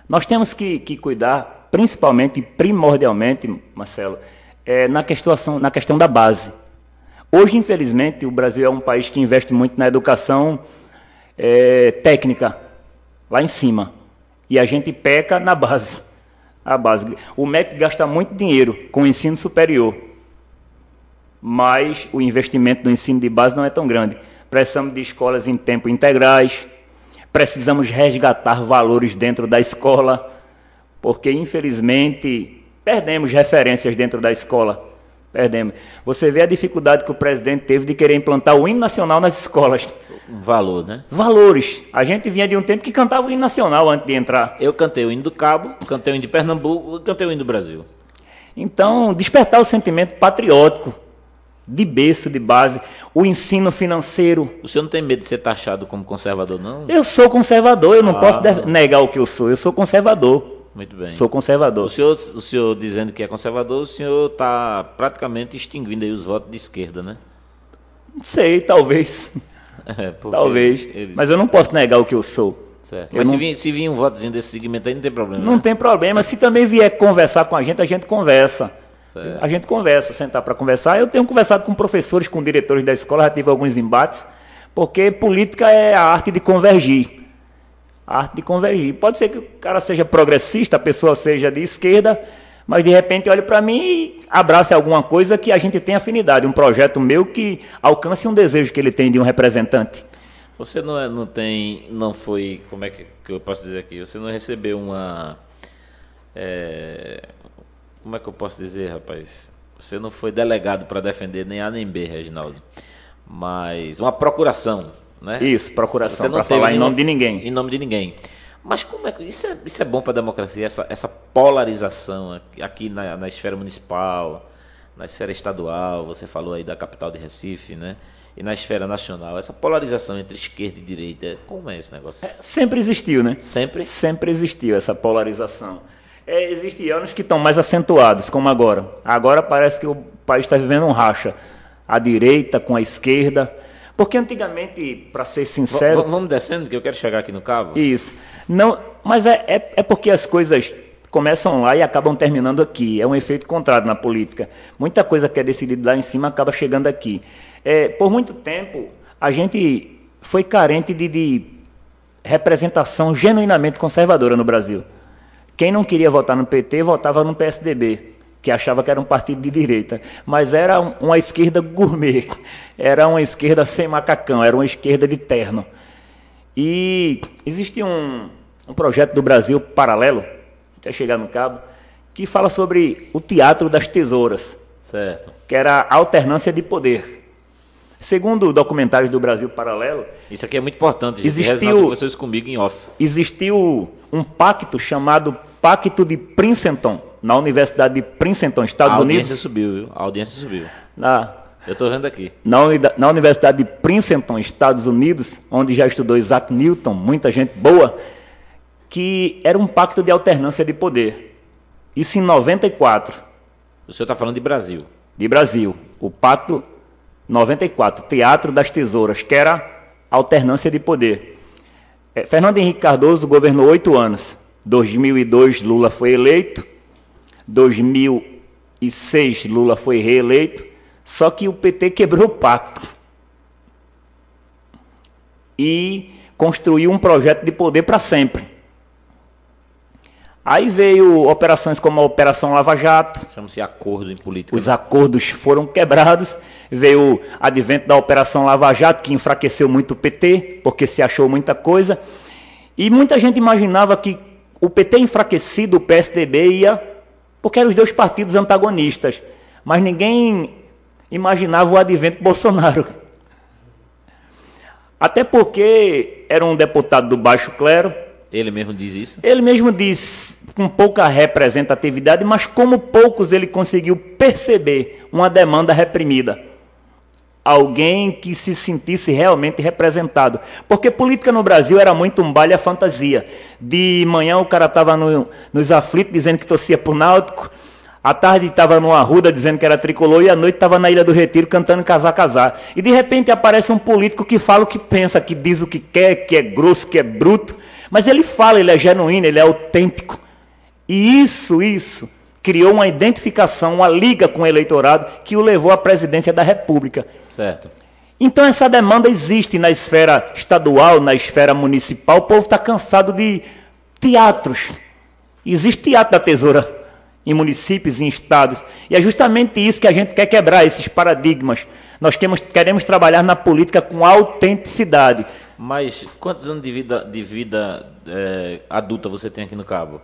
Nós temos que cuidar, principalmente, primordialmente, Marcelo, na questão da base. Hoje, infelizmente, o Brasil é um país que investe muito na educação técnica, lá em cima. E a gente peca na base. A base. O MEC gasta muito dinheiro com o ensino superior, mas o investimento no ensino de base não é tão grande. Precisamos de escolas em tempo integrais, precisamos resgatar valores dentro da escola, porque, infelizmente, perdemos referências dentro da escola. Perdemos. Você vê a dificuldade que o presidente teve de querer implantar o hino nacional nas escolas. Valor, né? Valores. A gente vinha de um tempo que cantava o hino nacional antes de entrar. Eu cantei o hino do Cabo, cantei o hino de Pernambuco, cantei o hino do Brasil. Então, despertar o sentimento patriótico, de berço, de base, o ensino financeiro. O senhor não tem medo de ser taxado como conservador, não? Eu sou conservador, eu não posso negar o que eu sou conservador. Muito bem. Sou conservador. O senhor dizendo que é conservador, o senhor está praticamente extinguindo aí os votos de esquerda, né? Não sei, talvez. É, talvez. Mas eu não posso negar o que eu sou. Certo. Mas se vir um votozinho desse segmento aí, não tem problema. Não, né? Tem problema. Se também vier conversar com a gente conversa. Certo. A gente conversa, sentar para conversar. Eu tenho conversado com professores, com diretores da escola, já tive alguns embates, porque política é a arte de convergir. A arte de convergir. Pode ser que o cara seja progressista, a pessoa seja de esquerda, mas de repente olhe para mim e abrace alguma coisa que a gente tem afinidade, um projeto meu que alcance um desejo que ele tem de um representante. Você não foi, como é que eu posso dizer aqui, você não recebeu uma, como é que eu posso dizer, rapaz, você não foi delegado para defender nem A nem B, Reginaldo, mas uma procuração, né? Isso, procuração, para falar em nome de ninguém. Em nome de ninguém. Mas como é que isso é bom para a democracia, essa polarização aqui na esfera municipal, na esfera estadual, você falou aí da capital de Recife, né? E na esfera nacional, essa polarização entre esquerda e direita, como é esse negócio? Sempre existiu, né? Sempre? Sempre existiu essa polarização. Existem anos que estão mais acentuados, como agora. Agora parece que o país está vivendo um racha. A direita com a esquerda. Porque antigamente, para ser sincero... Vamos descendo, que eu quero chegar aqui no Cabo. Isso. Não, mas é porque as coisas começam lá e acabam terminando aqui. É um efeito contrário na política. Muita coisa que é decidida lá em cima acaba chegando aqui. Por muito tempo, a gente foi carente de representação genuinamente conservadora no Brasil. Quem não queria votar no PT, votava no PSDB, que achava que era um partido de direita, mas era uma esquerda gourmet, era uma esquerda sem macacão, era uma esquerda de terno. E existe um projeto do Brasil Paralelo, até chegar no Cabo, que fala sobre o teatro das tesouras, certo, que era a alternância de poder. Segundo documentários do Brasil Paralelo... Isso aqui é muito importante, gente. Existiu, vocês comigo em off. Existiu um pacto chamado Pacto de Princeton, na Universidade de Princeton, Estados Unidos. A audiência subiu. Eu estou vendo aqui. Na Universidade de Princeton, Estados Unidos, onde já estudou Isaac Newton, muita gente boa, que era um pacto de alternância de poder. Isso em 94. O senhor está falando de Brasil. De Brasil. O pacto 94, Teatro das Tesouras, que era alternância de poder. Fernando Henrique Cardoso governou 8 anos. 2002, Lula foi eleito. 2006, Lula foi reeleito, só que o PT quebrou o pacto e construiu um projeto de poder para sempre. Aí veio operações como a Operação Lava Jato. Chama-se acordo em política. Os acordos foram quebrados. Veio o advento da Operação Lava Jato, que enfraqueceu muito o PT, porque se achou muita coisa. E muita gente imaginava que o PT enfraquecido, o PSDB ia... Porque eram os dois partidos antagonistas, mas ninguém imaginava o advento de Bolsonaro. Até porque era um deputado do baixo clero. Ele mesmo diz isso? Ele mesmo diz, com pouca representatividade, mas como poucos ele conseguiu perceber uma demanda reprimida. Alguém que se sentisse realmente representado. Porque política no Brasil era muito um baile à fantasia. De manhã o cara estava nos aflitos dizendo que torcia para o Náutico, à tarde estava no Arruda dizendo que era tricolor e à noite estava na Ilha do Retiro cantando Casar, Casar. E de repente aparece um político que fala o que pensa, que diz o que quer, que é grosso, que é bruto. Mas ele fala, ele é genuíno, ele é autêntico. E isso criou uma identificação, uma liga com o eleitorado que o levou à presidência da República. Certo. Então essa demanda existe na esfera estadual, na esfera municipal. O povo está cansado de teatros. Existe teatro da tesoura em municípios, em estados. E é justamente isso que a gente quer quebrar, esses paradigmas. Nós queremos trabalhar na política com autenticidade. Mas quantos anos de vida adulta você tem aqui no Cabo?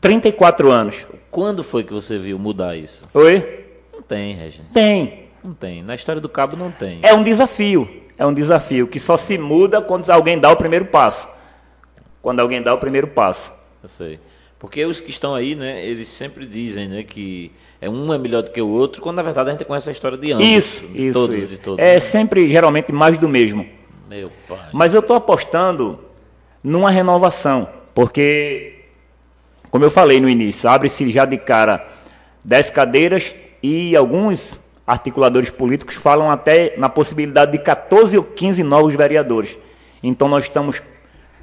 34 anos. Quando foi que você viu mudar isso? Oi? Não tem, Regina. Tem. Não tem. Na história do Cabo não tem. É um desafio. é um desafio que só se muda quando alguém dá o primeiro passo. Quando alguém dá o primeiro passo. Eu sei. Porque os que estão aí, né, eles sempre dizem, né, que um é melhor do que o outro, quando na verdade a gente conhece a história de ambos. Isso. É sempre, geralmente, mais do mesmo. Meu pai. Mas eu estou apostando numa renovação, porque, como eu falei no início, abre-se já de cara 10 cadeiras e alguns articuladores políticos falam até na possibilidade de 14 ou 15 novos vereadores. Então nós estamos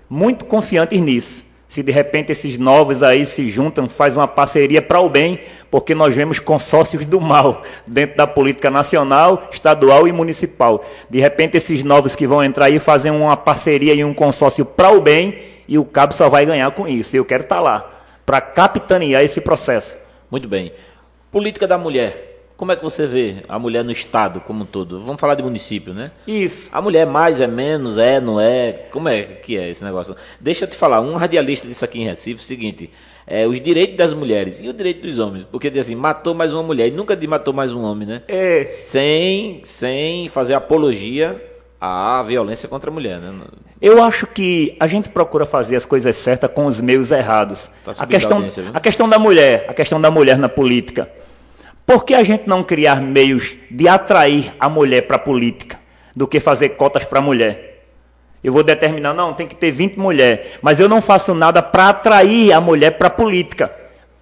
muito confiantes nisso. Se de repente esses novos aí se juntam, faz uma parceria para o bem, porque nós vemos consórcios do mal dentro da política nacional, estadual e municipal. De repente esses novos que vão entrar aí fazem uma parceria e um consórcio para o bem e o Cabo só vai ganhar com isso. Eu quero estar lá para capitanear esse processo. Muito bem. Política da mulher. Como é que você vê a mulher no Estado como um todo? Vamos falar de município, né? Isso. A mulher mais é menos, é, não é? Como é que é esse negócio? Deixa eu te falar, um radialista disse aqui em Recife o seguinte, os direitos das mulheres e o direito dos homens, porque diz assim, matou mais uma mulher, e nunca matou mais um homem, né? É. Sem fazer apologia à violência contra a mulher, né? Eu acho que a gente procura fazer as coisas certas com os meios errados. Tá subindo a audiência, viu? A questão da mulher na política. Por que a gente não criar meios de atrair a mulher para a política do que fazer cotas para a mulher? Eu vou determinar, não, tem que ter 20 mulheres, mas eu não faço nada para atrair a mulher para a política,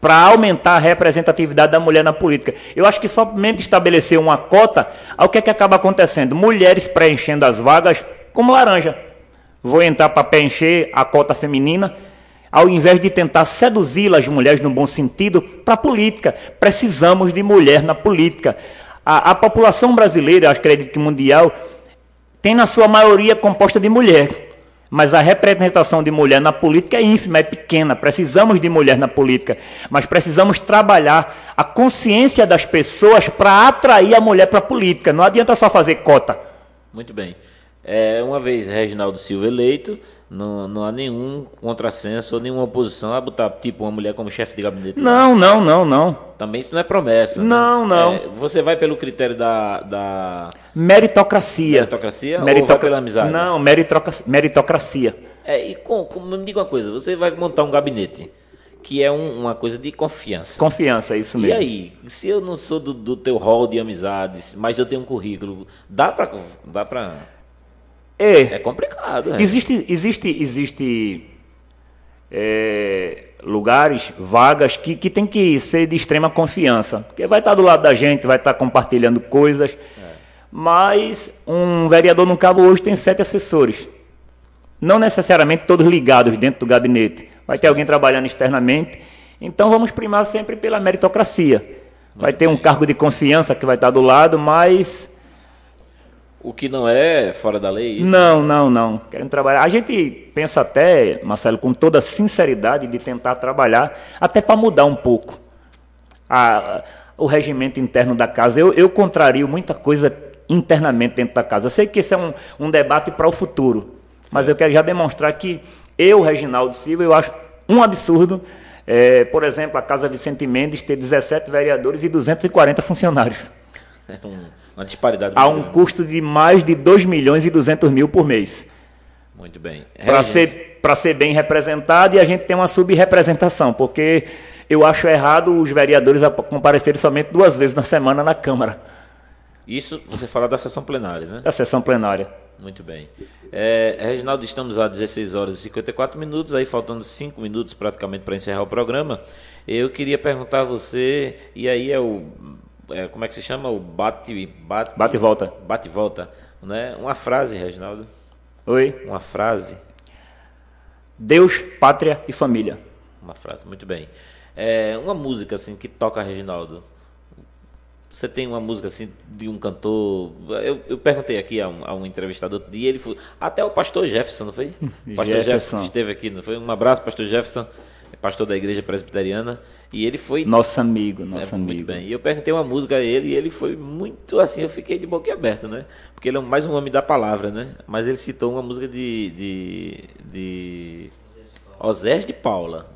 para aumentar a representatividade da mulher na política. Eu acho que somente estabelecer uma cota, o que é que acaba acontecendo? Mulheres preenchendo as vagas como laranja. Vou entrar para preencher a cota feminina, ao invés de tentar seduzir as mulheres, no bom sentido, para a política. Precisamos de mulher na política. A população brasileira, acredito que mundial, tem na sua maioria composta de mulher. Mas a representação de mulher na política é ínfima, é pequena. Precisamos de mulher na política. Mas precisamos trabalhar a consciência das pessoas para atrair a mulher para a política. Não adianta só fazer cota. Muito bem. Uma vez Reginaldo Silva eleito, não há nenhum contrassenso ou nenhuma oposição a botar tipo uma mulher como chefe de gabinete. Não. Também isso não é promessa. Não. Você vai pelo critério da meritocracia. Ou vai pela amizade? Não, meritocracia. E me diga uma coisa, você vai montar um gabinete que é uma coisa de confiança. Confiança, é isso mesmo. E aí, se eu não sou do teu hall de amizades, mas eu tenho um currículo, dá para É complicado. Existe lugares, vagas que tem que ser de extrema confiança, porque vai estar do lado da gente, vai estar compartilhando coisas, mas um vereador no Cabo hoje tem 7 assessores, não necessariamente todos ligados dentro do gabinete, vai ter alguém trabalhando externamente, então vamos primar sempre pela meritocracia, vai ter um cargo de confiança que vai estar do lado, mas... O que não é fora da lei? Isso? Não. Queremos trabalhar. A gente pensa até, Marcelo, com toda a sinceridade de tentar trabalhar, até para mudar um pouco o regimento interno da casa. Eu contrario muita coisa internamente dentro da casa. Eu sei que esse é um debate para o futuro, mas eu quero já demonstrar que eu, Reginaldo Silva, eu acho um absurdo, por exemplo, a Casa Vicente Mendes ter 17 vereadores e 240 funcionários. Uma disparidade. Há um custo de mais de 2.200.000 por mês. Muito bem. Para ser bem representado, e a gente tem uma subrepresentação, porque eu acho errado os vereadores comparecerem somente 2 vezes na semana na Câmara. Isso você fala da sessão plenária, né? Da sessão plenária. Muito bem. Reginaldo, estamos a 16h54, aí faltando 5 minutos praticamente para encerrar o programa. Eu queria perguntar a você, e aí como é que se chama? O bate e volta. Bate e volta, né? Uma frase, Reginaldo. Oi? Uma frase. Deus, pátria e família. Uma frase, muito bem. Uma música assim que toca, Reginaldo. Você tem uma música assim de um cantor? Eu perguntei aqui a um entrevistado outro dia, ele foi até o pastor Jefferson, não foi? Pastor Jefferson que esteve aqui, não foi? Um abraço, pastor Jefferson. Pastor da igreja presbiteriana, e ele foi... Nosso amigo. Muito bem. E eu perguntei uma música a ele, e ele foi muito assim, eu fiquei de boca aberta, né? Porque ele é mais um homem da palavra, né? Mas ele citou uma música de Osés de Paula.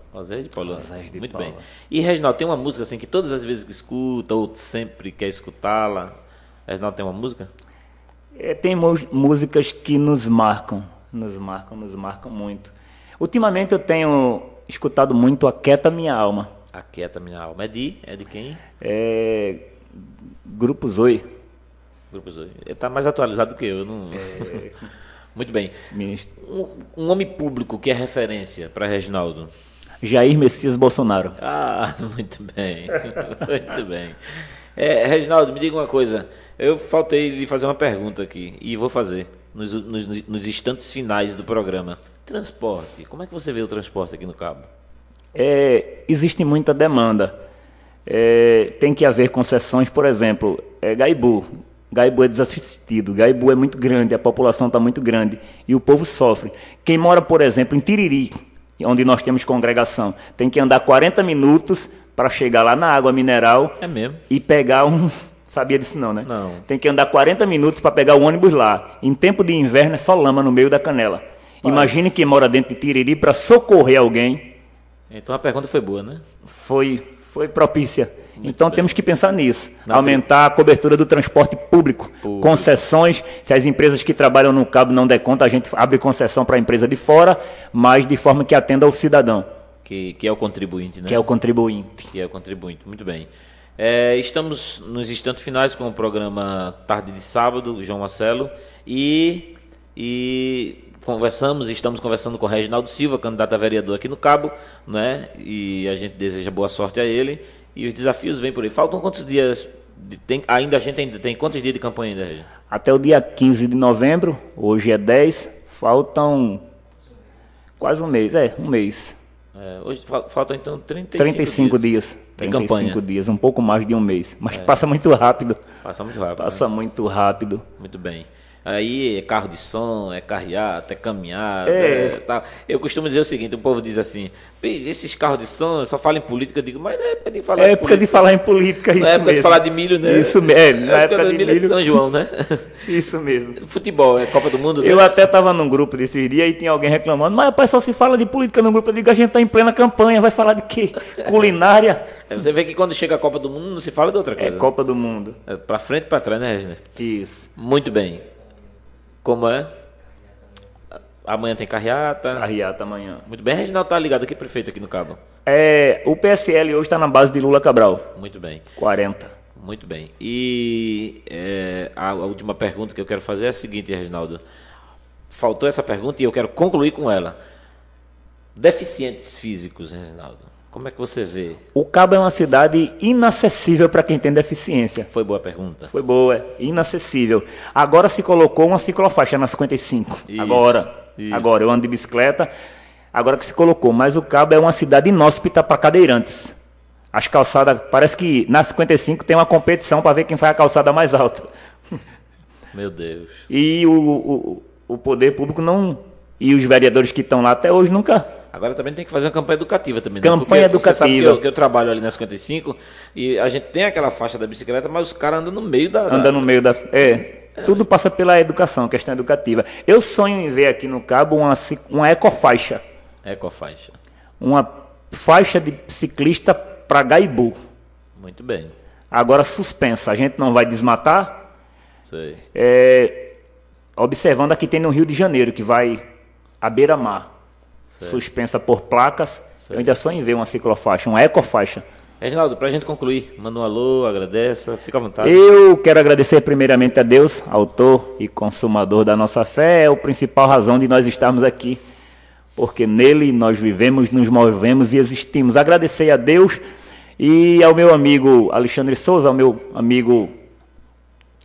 Muito bem. E, Reginaldo, tem uma música assim que todas as vezes que escuta, ou sempre quer escutá-la. Reginaldo, tem uma música? Tem músicas que nos marcam muito. Ultimamente eu tenho escutado muito Aquieta Minha Alma. Aquieta Minha Alma. É de quem? É Grupo Zoe. Grupo Zoe. Está mais atualizado do que eu. Muito bem. Um homem público que é referência para Reginaldo. Jair Messias Bolsonaro. Ah, muito bem. Muito bem. Reginaldo, me diga uma coisa. Eu faltei lhe fazer uma pergunta aqui, e vou fazer, nos instantes finais do programa. Transporte. Como é que você vê o transporte aqui no Cabo? Existe muita demanda. Tem que haver concessões, por exemplo, Gaibu. Gaibu é desassistido, Gaibu é muito grande, a população está muito grande, e o povo sofre. Quem mora, por exemplo, em Tiriri, onde nós temos congregação, tem que andar 40 minutos para chegar lá na água mineral e pegar um... Sabia disso não, né? Não. Tem que andar 40 minutos para pegar o ônibus lá. Em tempo de inverno é só lama no meio da canela. Parece. Imagine quem mora dentro de Tiriri para socorrer alguém. Então a pergunta foi boa, né? Foi propícia. Muito então bem. Temos que pensar nisso. Aumentar a cobertura do transporte público. Concessões. Se as empresas que trabalham no Cabo não der conta, a gente abre concessão para a empresa de fora, mas de forma que atenda ao cidadão. Que é o contribuinte, né? Que é o contribuinte. Muito bem. Estamos nos instantes finais com o programa Tarde de Sábado, João Marcelo, e estamos conversando com o Reginaldo Silva, candidato a vereador aqui no Cabo, né? E a gente deseja boa sorte a ele, e os desafios vêm por aí. Faltam quantos dias? A gente ainda tem quantos dias de campanha ainda, Reginaldo? Até o dia 15 de novembro, hoje é 10, faltam quase um mês. Hoje faltam então 35 dias. Tem 35 dias, um pouco mais de um mês. Mas passa muito rápido. Passa muito rápido. Muito bem. Aí é carro de som, é carreata, é caminhada. Tá. Eu costumo dizer o seguinte, o povo diz assim, esses carros de som só falam em política. Eu digo, mas não é época de falar em política. É época de falar em política, isso mesmo. É época de falar de milho, né? Isso mesmo. É época de milho de São João, né? Isso mesmo. Futebol, é Copa do Mundo. Eu até estava num grupo desses dias e tinha alguém reclamando, mas rapaz, só se fala de política no grupo. Eu digo, a gente está em plena campanha, vai falar de quê? Culinária? Você vê que quando chega a Copa do Mundo não se fala de outra coisa. É Copa do Mundo. É para frente e para trás, né, Regina? Isso. Muito bem. Como é? Amanhã tem carreata. Carreata amanhã. Muito bem, Reginaldo, tá ligado aqui, prefeito, aqui no Cabo. O PSL hoje está na base de Lula Cabral. Muito bem. 40. Muito bem. E a última pergunta que eu quero fazer é a seguinte, Reginaldo. Faltou essa pergunta e eu quero concluir com ela. Deficientes físicos, Reginaldo. Como é que você vê? O Cabo é uma cidade inacessível para quem tem deficiência. Foi boa a pergunta. Foi boa, inacessível. Agora se colocou uma ciclofaixa na 55. Isso, agora, eu ando de bicicleta, agora que se colocou. Mas o Cabo é uma cidade inóspita para cadeirantes. As calçadas, parece que na 55 tem uma competição para ver quem faz a calçada mais alta. Meu Deus. E o poder público não... E os vereadores que estão lá até hoje nunca... Agora também tem que fazer uma campanha educativa também. Campanha educativa. Você sabe que eu trabalho ali na 55 e a gente tem aquela faixa da bicicleta, mas os caras andam no meio da... Tudo passa pela educação, questão educativa. Eu sonho em ver aqui no Cabo uma ecofaixa. Ecofaixa. Uma faixa de ciclista para Gaibu. Muito bem. Agora suspensa, a gente não vai desmatar. Sei. Observando aqui tem no Rio de Janeiro, que vai à beira-mar. Certo. Suspensa por placas. Certo. Eu ainda só em ver uma ciclofaixa, uma ecofaixa. Reginaldo, para a gente concluir, manda um alô, agradeça, fica à vontade. Eu quero agradecer primeiramente a Deus, autor e consumador da nossa fé, é a principal razão de nós estarmos aqui, porque nele nós vivemos, nos movemos e existimos. Agradecer a Deus e ao meu amigo Alexandre Souza, ao meu amigo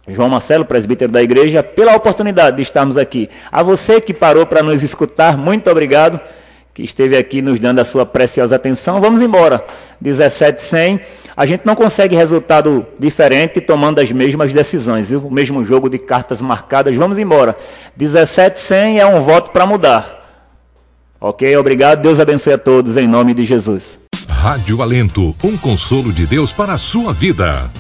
João Marcelo, presbítero da igreja, pela oportunidade de estarmos aqui. A você que parou para nos escutar, muito obrigado, que esteve aqui nos dando a sua preciosa atenção. Vamos embora. 17:100. A gente não consegue resultado diferente tomando as mesmas decisões, viu? O mesmo jogo de cartas marcadas. Vamos embora. 17:100 é um voto para mudar. Ok, obrigado. Deus abençoe a todos, em nome de Jesus. Rádio Alento, um consolo de Deus para a sua vida.